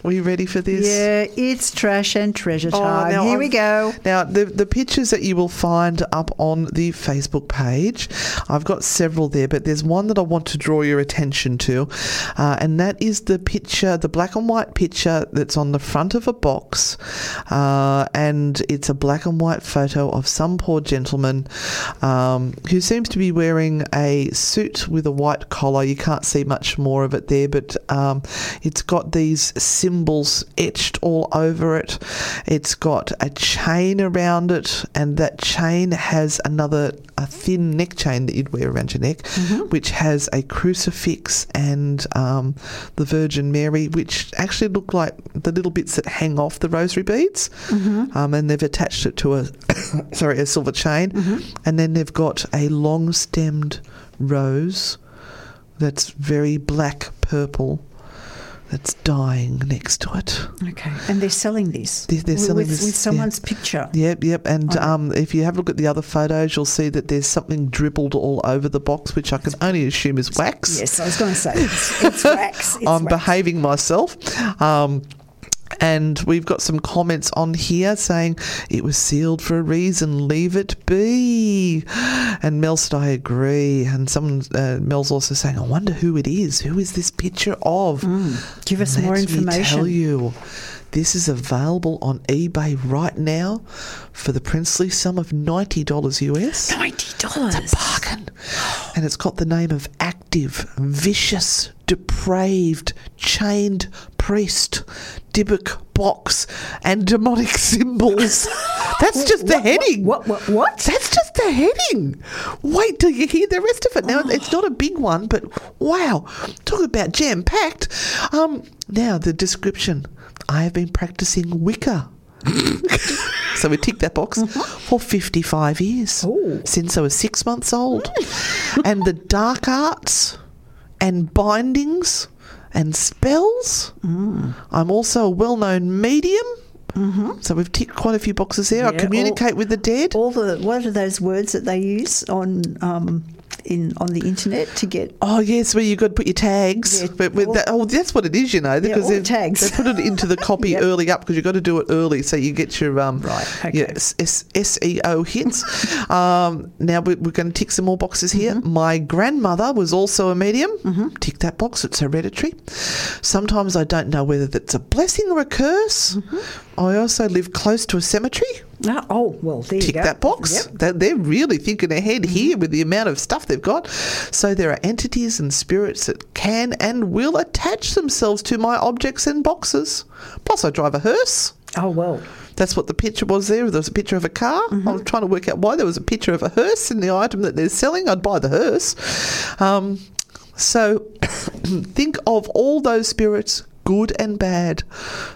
Are you ready for this? Yeah, it's trash and treasure time. Oh, Here I'm, we go. Now, the, the pictures that you will find up on the Facebook page, I've got several there, but there's one that I want to draw your attention to, uh, and that is the picture, the black and white picture that's on the front of a box, uh, and it's a black and white photo of some poor gentleman um, who seems to be wearing a suit with a white collar. You can't see much more of it there, but um, it's got these symbols. Symbols etched all over it. It's got a chain around it, and that chain has another a thin neck chain that you'd wear around your neck, mm-hmm. which has a crucifix and um, the Virgin Mary, which actually look like the little bits that hang off the rosary beads, mm-hmm. um, and they've attached it to a sorry a silver chain, mm-hmm. and then they've got a long-stemmed rose that's very black purple. That's dying next to it. Okay. And they're selling this. They're, they're selling with, this. With someone's yeah. picture. Yep, yep. And oh. um, if you have a look at the other photos, you'll see that there's something dribbled all over the box, which I can only assume is wax. Yes, I was going to say it's, it's wax. It's I'm wax. behaving myself. Um And we've got some comments on here saying, it was sealed for a reason, leave it be. And Mel said, I agree. And someone, uh, Mel's also saying, I wonder who it is. Who is this picture of? Mm, give us Let more information. Me tell you, this is available on eBay right now for the princely sum of ninety dollars U S. ninety dollars? It's a bargain. And it's got the name of Active, Vicious, Depraved, Chained Priest, Dybbuk Box, and Demonic Symbols. That's just the what, heading. What, what, what? What? That's just the heading. Wait till you hear the rest of it. Now, oh. It's not a big one, but wow. Talk about jam-packed. Um, now, the description. I have been practicing Wicca. So we tick that box mm-hmm. for fifty-five years Ooh. Since I was six months old. Mm. And the dark arts and bindings and spells. Mm. I'm also a well-known medium. Mm-hmm. So we've ticked quite a few boxes there. Yeah, I communicate all, with the dead. All the what are those words that they use on um, in on the internet to get? Oh yes, where well, you've got to put your tags. Yeah, but with all, that, oh, that's what it is, you know, because yeah, they, tags. they put it into the copy yep. early up because you've got to do it early so you get your um right okay. your S- S- SEO hits. um, now we're, we're going to tick some more boxes here. Mm-hmm. My grandmother was also a medium. Mm-hmm. Tick that box. It's hereditary. Sometimes I don't know whether that's a blessing or a curse. Mm-hmm. I also live close to a cemetery. Ah, oh, well, there Tick you go. Tick that box. Yep. They're, they're really thinking ahead mm-hmm. here with the amount of stuff they've got. So there are entities and spirits that can and will attach themselves to my objects and boxes. Plus I drive a hearse. Oh, well. That's what the picture was there. There was a picture of a car. Mm-hmm. I was trying to work out why there was a picture of a hearse in the item that they're selling. I'd buy the hearse. Um, so think of all those spirits, good and bad.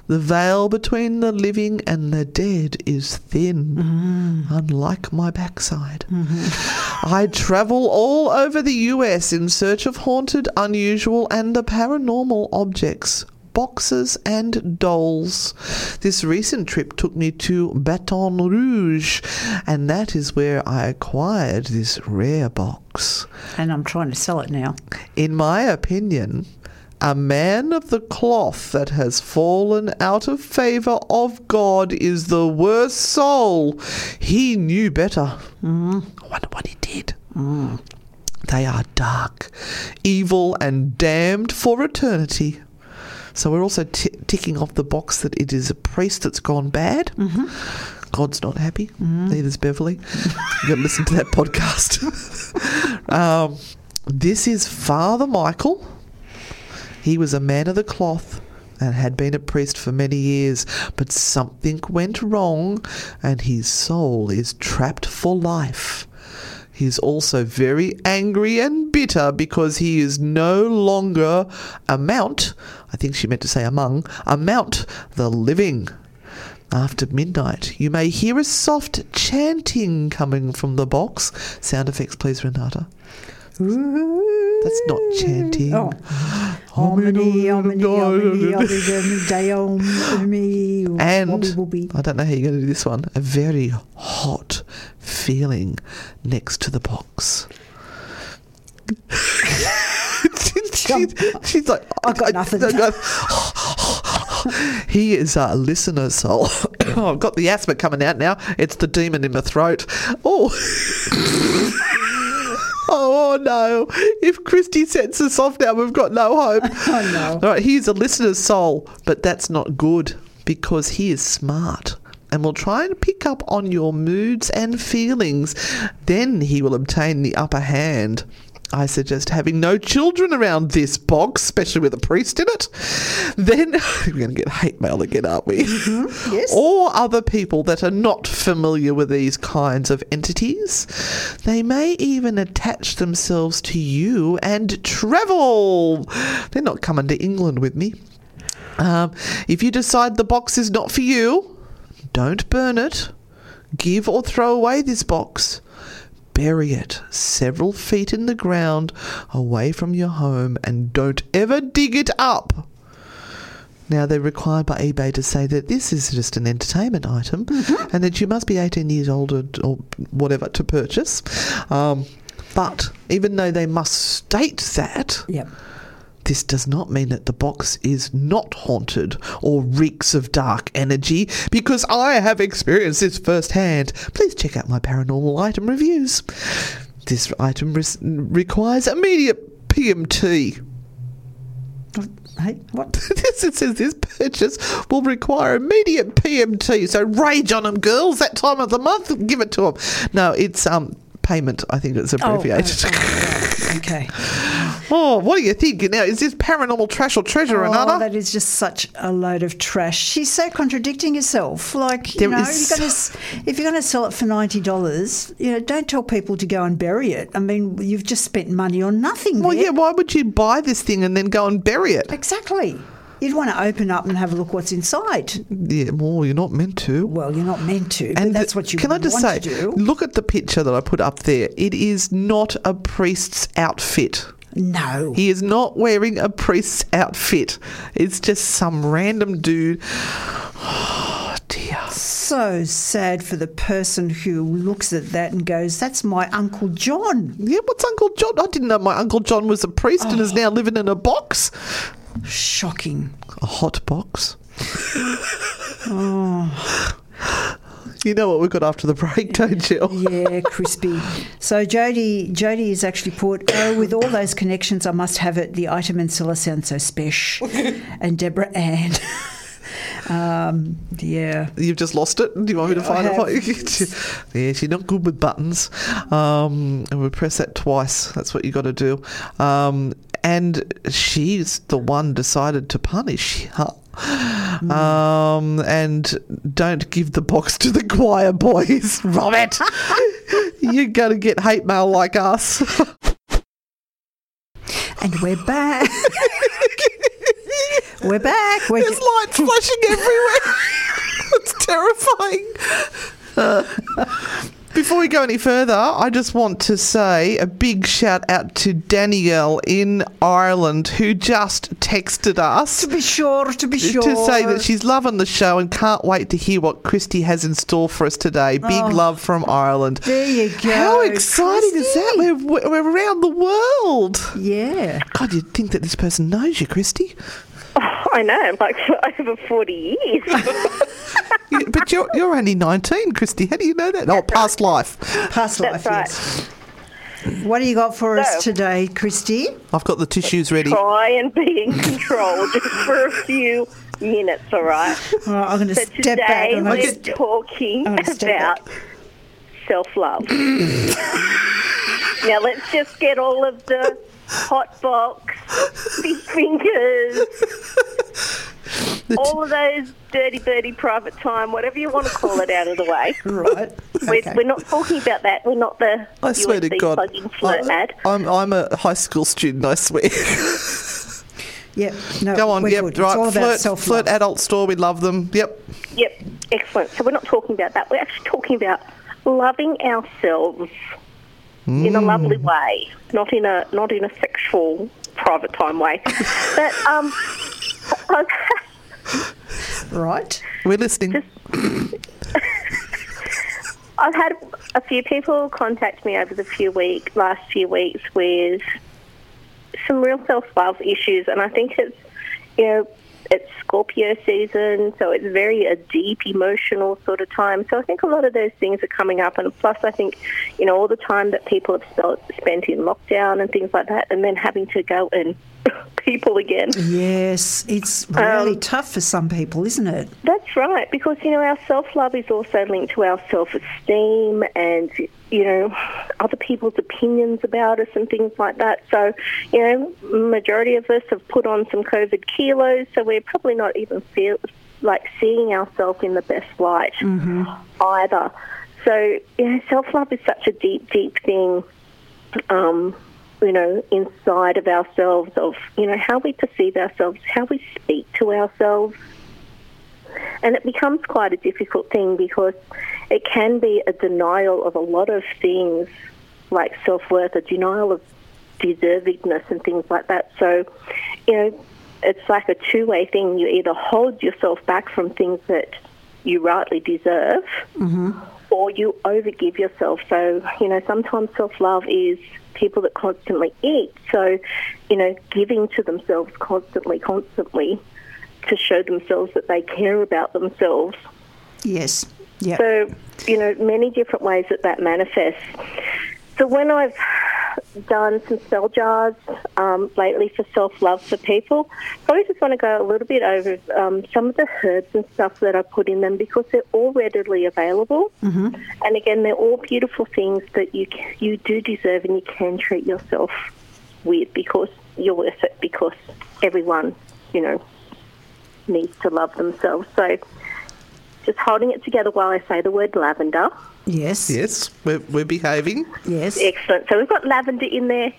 The veil between the living and the dead is thin, mm. unlike my backside. Mm-hmm. I travel all over the U S in search of haunted, unusual, and the paranormal objects, boxes and dolls. This recent trip took me to Baton Rouge, and that is where I acquired this rare box. And I'm trying to sell it now. In my opinion, A man of the cloth that has fallen out of favour of God is the worst soul. He knew better. Mm. I wonder what he did. Mm. They are dark, evil and damned for eternity. So we're also t- ticking off the box that it is a priest that's gone bad. Mm-hmm. God's not happy. Mm. Neither's Beverly. You've got to listen to that podcast. um, this is Father Michael. He was a man of the cloth and had been a priest for many years, but something went wrong and his soul is trapped for life. He's also very angry and bitter because he is no longer amount, I think she meant to say among, amount the living. After midnight, you may hear a soft chanting coming from the box. Sound effects, please, Renata. Ooh. That's not chanting. Oh. Omni, omni, omni, omni, omni, and I don't know how you're going to do this one. A very hot feeling next to the box. she, she's like, I got nothing. He is a listener soul. Oh, I've got the asthma coming out now. It's the demon in my throat. Oh. oh, oh, no. If Christy sets us off now, we've got no hope. Oh, no. All right, he is a listener soul, but that's not good because he is smart and will try and pick up on your moods and feelings. Then he will obtain the upper hand. I suggest having no children around this box, especially with a priest in it. Then we're going to get hate mail again, aren't we? Mm-hmm. Yes. Or other people that are not familiar with these kinds of entities. They may even attach themselves to you and travel. They're not coming to England with me. Um, if you decide the box is not for you, don't burn it. Give or throw away this box. Bury it several feet in the ground away from your home and don't ever dig it up. Now, they're required by eBay to say that this is just an entertainment item mm-hmm. and that you must be eighteen years old or, or whatever to purchase. Um, but even though they must state that, yep. this does not mean that the box is not haunted or reeks of dark energy, because I have experienced this firsthand. Please check out my paranormal item reviews. This item re- requires immediate P M T. Hey, what? It says this purchase will require immediate P M T, so rage on them, girls, that time of the month. Give it to them. No, it's um payment, I think it's abbreviated. Oh, okay. okay. Oh, what do you think? Now, is this paranormal trash or treasure, Renata? Oh, that is just such a load of trash. She's so contradicting herself. Like, you there know, is... you're gonna, if you're going to sell it for ninety dollars, you know, don't tell people to go and bury it. I mean, you've just spent money on nothing. Well, yet. yeah, why would you buy this thing and then go and bury it? Exactly. You'd want to open up and have a look what's inside. Yeah, well, you're not meant to. Well, you're not meant to, and but that's what you can I just want say, to do. Look at the picture that I put up there. It is not a priest's outfit. No. He is not wearing a priest's outfit. It's just some random dude. Oh, dear. So sad for the person who looks at that and goes, that's my Uncle John. Yeah, what's Uncle John? I didn't know my Uncle John was a priest oh. and is now living in a box. Shocking. A hot box. oh. You know what we got after the break, don't you? yeah, crispy. So Jody Jody is actually put, oh, with all those connections, I must have it. The item and seller sound so special. and Deborah Ann. Um, yeah. You've just lost it? Do you want me to find it for you? yeah, she's not good with buttons. Um, and we press that twice. That's what you got to do. Um, and she's the one decided to punish her. Mm. Um, and don't give the box to the choir boys, Robert. You're going to get hate mail like us. and we're back. We're back. We're There's ju- lights flashing everywhere. It's terrifying. Uh, Before we go any further, I just want to say a big shout out to Daniela in Ireland, who just texted us. To be sure, to be sure. To say that she's loving the show and can't wait to hear what Christy has in store for us today. Big oh, love from Ireland. There you go. How exciting Christy. Is that? We're, we're around the world. Yeah. God, you'd think that this person knows you, Christy. Oh, I know, I'm like for over forty years. But you're you're only nineteen, Christy. How do you know that? Oh, past life. Past That's life, right. Yes. What do you got for so, us today, Christy? I've got the tissues ready. Try and be in control just for a few minutes, all right? All right, I'm going to so step back. So today we're st- talking about self-love. Now let's just get all of the... hot box, big fingers, all of those dirty, dirty private time, whatever you want to call it, out of the way. Right. We're, okay. we're not talking about that. We're not the I U S B swear to God. Plug-in flirt ad. I'm, I'm a high school student, I swear. Yep. No, go on. Yep. Good. Right. It's all about flirt, flirt adult store. We love them. Yep. Yep. Excellent. So we're not talking about that. We're actually talking about loving ourselves. Mm. In a lovely way, not in a not in a sexual private time way. But um, right, we're listening. Just, I've had a few people contact me over the few week last few weeks with some real self-love issues, and I think it's you know it's Scorpio season, so it's very a deep emotional sort of time. So I think a lot of those things are coming up, and plus I think, you know, all the time that people have spent in lockdown and things like that, and then having to go and people again. Yes, it's really um, tough for some people, isn't it? That's right, because, you know, our self-love is also linked to our self-esteem and, you know, other people's opinions about us and things like that. So, you know, majority of us have put on some COVID kilos, so we're probably not even feel like seeing ourselves in the best light mm-hmm. either. So, you know, self-love is such a deep, deep thing. Um, you know, inside of ourselves, of, you know, how we perceive ourselves, how we speak to ourselves. And it becomes quite a difficult thing because it can be a denial of a lot of things like self-worth, a denial of deservingness and things like that. So, you know, it's like a two-way thing. You either hold yourself back from things that you rightly deserve mm-hmm. or you overgive yourself. So, you know, sometimes self-love is... people that constantly eat, so, you know, giving to themselves constantly, constantly to show themselves that they care about themselves. Yes. Yeah. So, you know, many different ways that that manifests. So when I've done some spell jars um, lately for self-love for people, probably just want to go a little bit over um, some of the herbs and stuff that I put in them because they're all readily available. Mm-hmm. And again, they're all beautiful things that you you do deserve and you can treat yourself with because you're worth it, because everyone, you know, needs to love themselves. So just holding it together while I say the word lavender. Yes. Yes, we're, we're behaving. Yes. Excellent. So we've got lavender in there.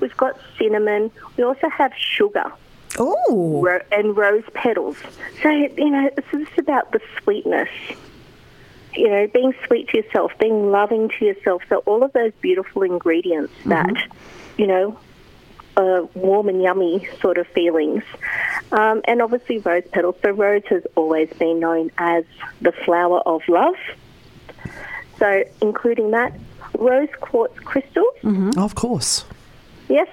We've got cinnamon. We also have sugar. Oh. Ro- and rose petals. So, you know, this is about the sweetness. You know, being sweet to yourself, being loving to yourself. So all of those beautiful ingredients that, mm-hmm. you know, uh, warm and yummy sort of feelings. Um, and obviously rose petals. So rose has always been known as the flower of love. So including that, rose quartz crystals. Mm-hmm. Of course. Yes.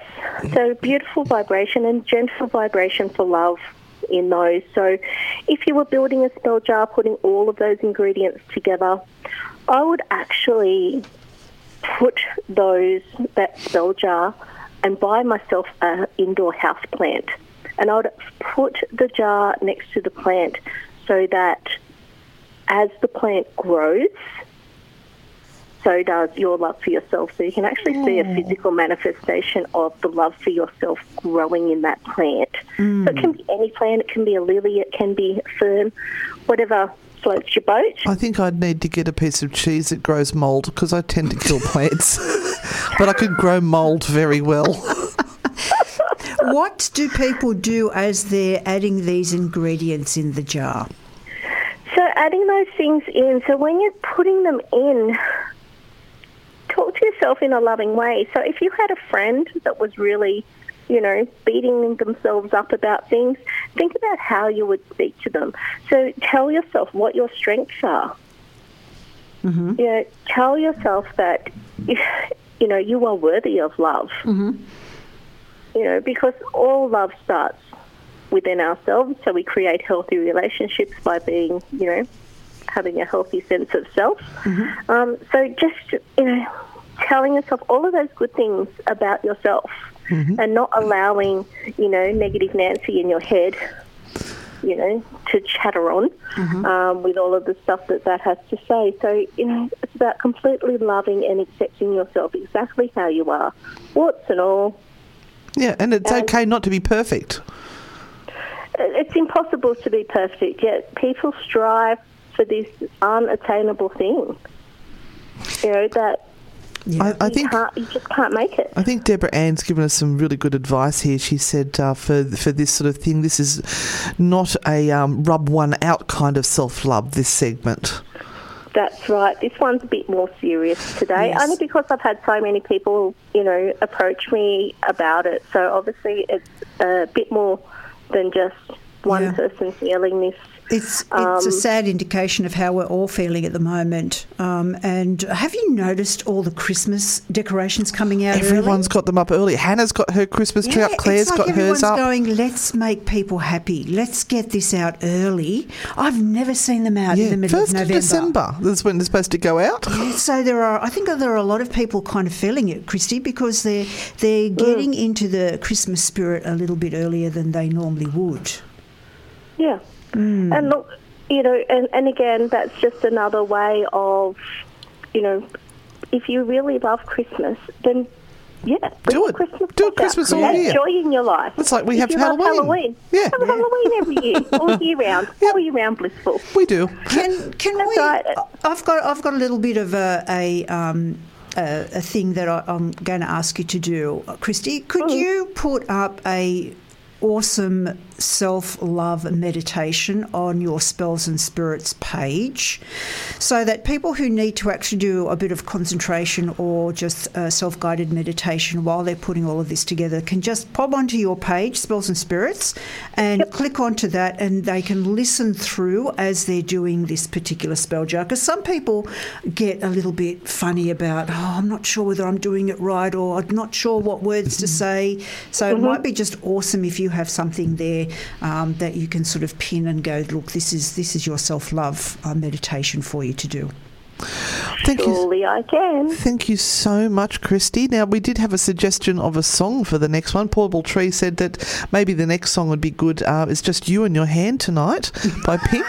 So beautiful vibration and gentle vibration for love in those. So if you were building a spell jar, putting all of those ingredients together, I would actually put those that spell jar and buy myself an indoor house plant. And I would put the jar next to the plant so that as the plant grows, so does your love for yourself. So you can actually yeah. see a physical manifestation of the love for yourself growing in that plant. Mm. So it can be any plant. It can be a lily. It can be a fern, whatever floats your boat. I think I'd need to get a piece of cheese that grows mould because I tend to kill plants. But I could grow mould very well. What do people do as they're adding these ingredients in the jar? So adding those things in. So when you're putting them in... to yourself in a loving way. So if you had a friend that was really, you know, beating themselves up about things, think about how you would speak to them. So tell yourself what your strengths are. Mm-hmm. You know, tell yourself that, you know, you are worthy of love. Mm-hmm. You know, because all love starts within ourselves, so we create healthy relationships by being, you know, having a healthy sense of self. Mm-hmm. Um, so just, you know, telling yourself all of those good things about yourself. Mm-hmm. And not allowing, you know, negative Nancy in your head, you know, to chatter on mm-hmm. um, with all of the stuff that that has to say. So, you know, it's about completely loving and accepting yourself exactly how you are, warts and all. Yeah, and it's and okay not to be perfect. It's impossible to be perfect, yet people strive for this unattainable thing, you know, that... Yeah. I, I you think can't, you just can't make it. I think Deborah Ann's given us some really good advice here. She said uh, for for this sort of thing, this is not a um, rub one out kind of self love. This segment. That's right. This one's a bit more serious today, yes. Only because I've had so many people, you know, approach me about it. So obviously, it's a bit more than just one yeah. person feeling this. It's it's um, a sad indication of how we're all feeling at the moment. Um, and have you noticed all the Christmas decorations coming out? Everyone's early? Got them up early. Hannah's got her Christmas tree yeah, up. Claire's like got hers up. Everyone's going, let's make people happy. Let's get this out early. I've never seen them out yeah, in the middle of November. first of December is when they're supposed to go out. Yeah, so there are. I think there are a lot of people kind of feeling it, Christy, because they're they're getting mm. into the Christmas spirit a little bit earlier than they normally would. Yeah. Mm. And look, you know, and, and again, that's just another way of, you know, if you really love Christmas, then, yeah. Do it. Christmas Do it Christmas all year. Joy in your life. It's like we if have you Halloween. Love Halloween. Yeah. Have yeah. Halloween every year, all year round, yep. all year round blissful. We do. Can can that's we? Right. I've got I've got a little bit of a. a um, a, a thing that I, I'm going to ask you to do, Christy. Could mm. you put up a awesome self-love meditation on your Spells and Spirits page so that people who need to actually do a bit of concentration or just uh, self-guided meditation while they're putting all of this together can just pop onto your page, Spells and Spirits, and yep. click onto that, and they can listen through as they're doing this particular spell jar. Because some people get a little bit funny about, oh, I'm not sure whether I'm doing it right, or I'm not sure what words to say. So mm-hmm. it might be just awesome if you You have something there um, that you can sort of pin and go, look, this is this is your self-love uh, meditation for you to do. Thank Surely you. I can. Thank you so much, Christy. Now, we did have a suggestion of a song for the next one. Paul Baltree said that maybe the next song would be good. Uh, it's just You and Your Hand Tonight by Pink.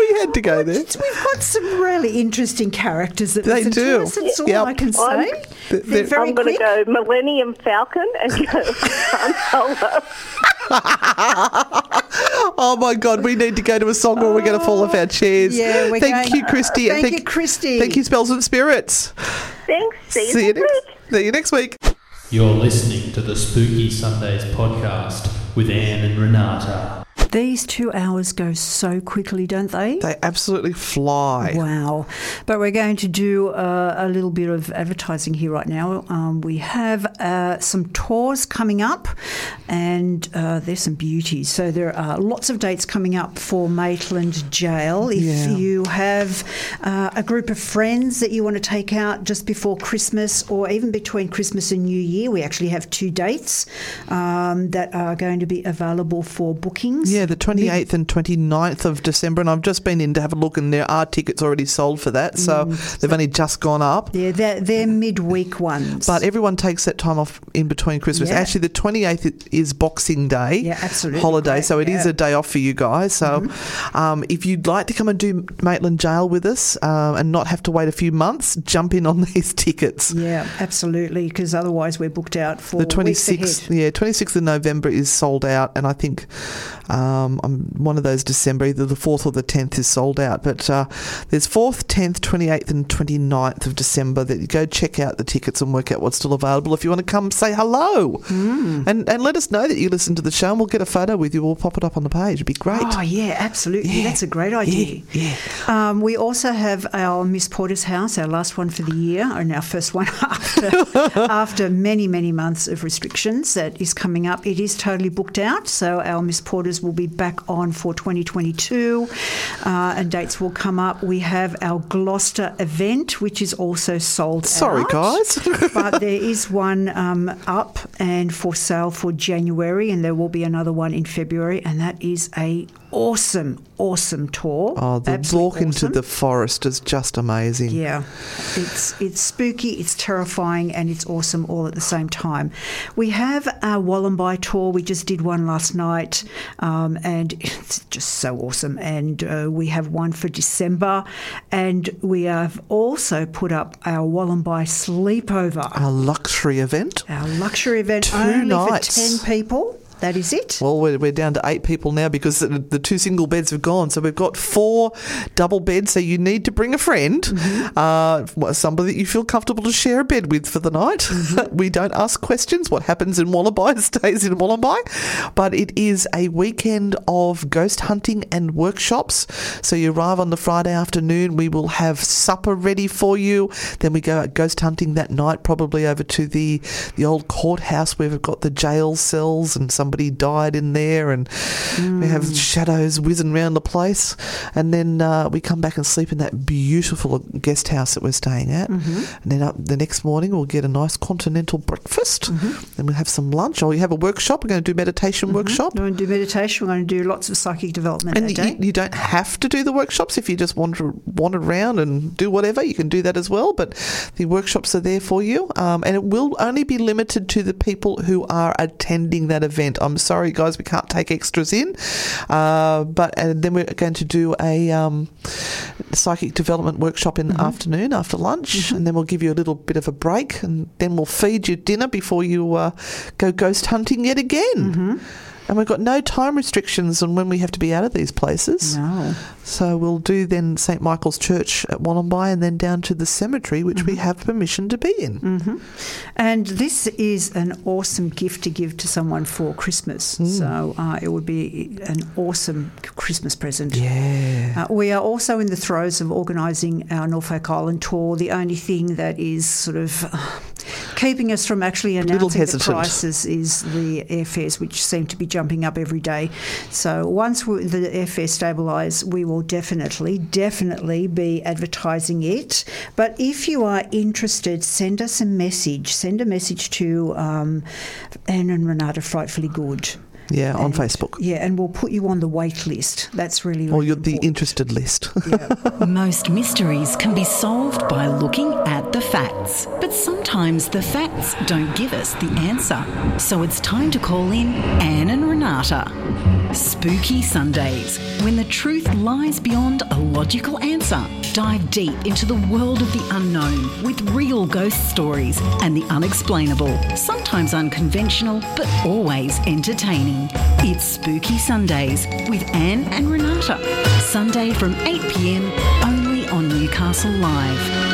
We had to go there. We've got some really interesting characters that they listen do. To us. That's all yep. I can say. I'm, they're, they're very I'm going to go Millennium Falcon and go Han Solo. Oh, my God. We need to go to a song or we're going to fall off our chairs. Yeah, we're thank going, you, Christy. Uh, thank, thank you, Christy. Thank you, Spells and Spirits. Thanks. See, see you next week. See you next week. You're listening to the Spooky Sundays podcast with Anne and Renata. These two hours go so quickly, don't they? They absolutely fly. Wow. But we're going to do uh, a little bit of advertising here right now. Um, we have uh, some tours coming up, and uh, there's some beauties. So there are lots of dates coming up for Maitland Jail. If yeah. you have uh, a group of friends that you want to take out just before Christmas or even between Christmas and New Year, we actually have two dates um, that are going to be available for bookings. Yeah. Yeah, the twenty-eighth and twenty-ninth of December, and I've just been in to have a look, and there are tickets already sold for that, so mm. they've only just gone up. Yeah, they're, they're midweek ones. But everyone takes that time off in between Christmas. Yeah. Actually, the twenty-eighth is Boxing Day yeah, absolutely holiday, correct. So it yeah. is a day off for you guys. So mm-hmm. um, if you'd like to come and do Maitland Jail with us um, and not have to wait a few months, jump in on these tickets. Yeah, absolutely, because otherwise we're booked out for the twenty-sixth. Yeah, twenty-sixth of November is sold out, and I think... Um, Um, I'm one of those December, either the fourth or the tenth is sold out. But uh, there's fourth, tenth, twenty-eighth and twenty-ninth of December. That you go check out the tickets and work out what's still available if you want to come say hello. Mm. And, and let us know that you listen to the show and we'll get a photo with you. We'll pop it up on the page. It'd be great. Oh, yeah, absolutely. Yeah. That's a great idea. Yeah. yeah. Um, we also have our Miss Porter's House, our last one for the year, and our first one after, after many, many months of restrictions that is coming up. It is totally booked out, so our Miss Porters will be back on for twenty twenty-two uh, and dates will come up. We have our Gloucester event, which is also sold Sorry, out. Sorry, guys. But there is one um, up and for sale for January, and there will be another one in February, and that is a awesome, awesome tour. Oh, the Absolutely walk into awesome. The forest is just amazing. Yeah. It's it's spooky, it's terrifying, and it's awesome all at the same time. We have our Wollongby tour. We just did one last night, um, and it's just so awesome. And uh, we have one for December, and we have also put up our Wollongby sleepover. Our luxury event. Our luxury event Two only nights. for ten people. That is it. Well, we're, we're down to eight people now because the, the two single beds have gone. So we've got four double beds. So you need to bring a friend, mm-hmm. uh, somebody that you feel comfortable to share a bed with for the night. Mm-hmm. We don't ask questions. What happens in Wollongby stays in Wollongby. But it is a weekend of ghost hunting and workshops. So you arrive on the Friday afternoon. We will have supper ready for you. Then we go out ghost hunting that night, probably over to the, the old courthouse where we've got the jail cells and some. Somebody died in there, and mm. we have shadows whizzing around the place. And then uh, we come back and sleep in that beautiful guest house that we're staying at. Mm-hmm. And then up the next morning, we'll get a nice continental breakfast. Mm-hmm. Then we'll have some lunch, or you have a workshop. We're going to do meditation mm-hmm. workshop. We're going to do meditation. We're going to do lots of psychic development. And that you, day. you don't have to do the workshops if you just want to wander around and do whatever. You can do that as well. But the workshops are there for you, um, and it will only be limited to the people who are attending that event. I'm sorry, guys, we can't take extras in. Uh, but and then we're going to do a um, psychic development workshop in mm-hmm. the afternoon after lunch, mm-hmm. and then we'll give you a little bit of a break, and then we'll feed you dinner before you uh, go ghost hunting yet again. Mm-hmm. And we've got no time restrictions on when we have to be out of these places. No. So we'll do then Saint Michael's Church at Wollongby and then down to the cemetery, which mm-hmm. we have permission to be in. Mm-hmm. And this is an awesome gift to give to someone for Christmas. Mm. So uh, it would be an awesome Christmas present. Yeah. Uh, we are also in the throes of organising our Norfolk Island tour. The only thing that is sort of uh, keeping us from actually announcing the prices is the airfares, which seem to be just jumping up every day. So once we, the airfare stabilise, we will definitely, definitely be advertising it. But if you are interested, send us a message. Send a message to um, Anne and Renata Frightfully Good. Yeah, on and, Facebook. Yeah, and we'll put you on the wait list. That's really, really Or you're important. The interested list. Yeah. Most mysteries can be solved by looking at the facts. But sometimes the facts don't give us the answer. So it's time to call in Anne and Renata. Spooky Sundays, when the truth lies beyond a logical answer. Dive deep into the world of the unknown with real ghost stories and the unexplainable. Sometimes unconventional, but always entertaining. It's Spooky Sundays with Anne and Renata. Sunday from eight p.m. only on Newcastle Live.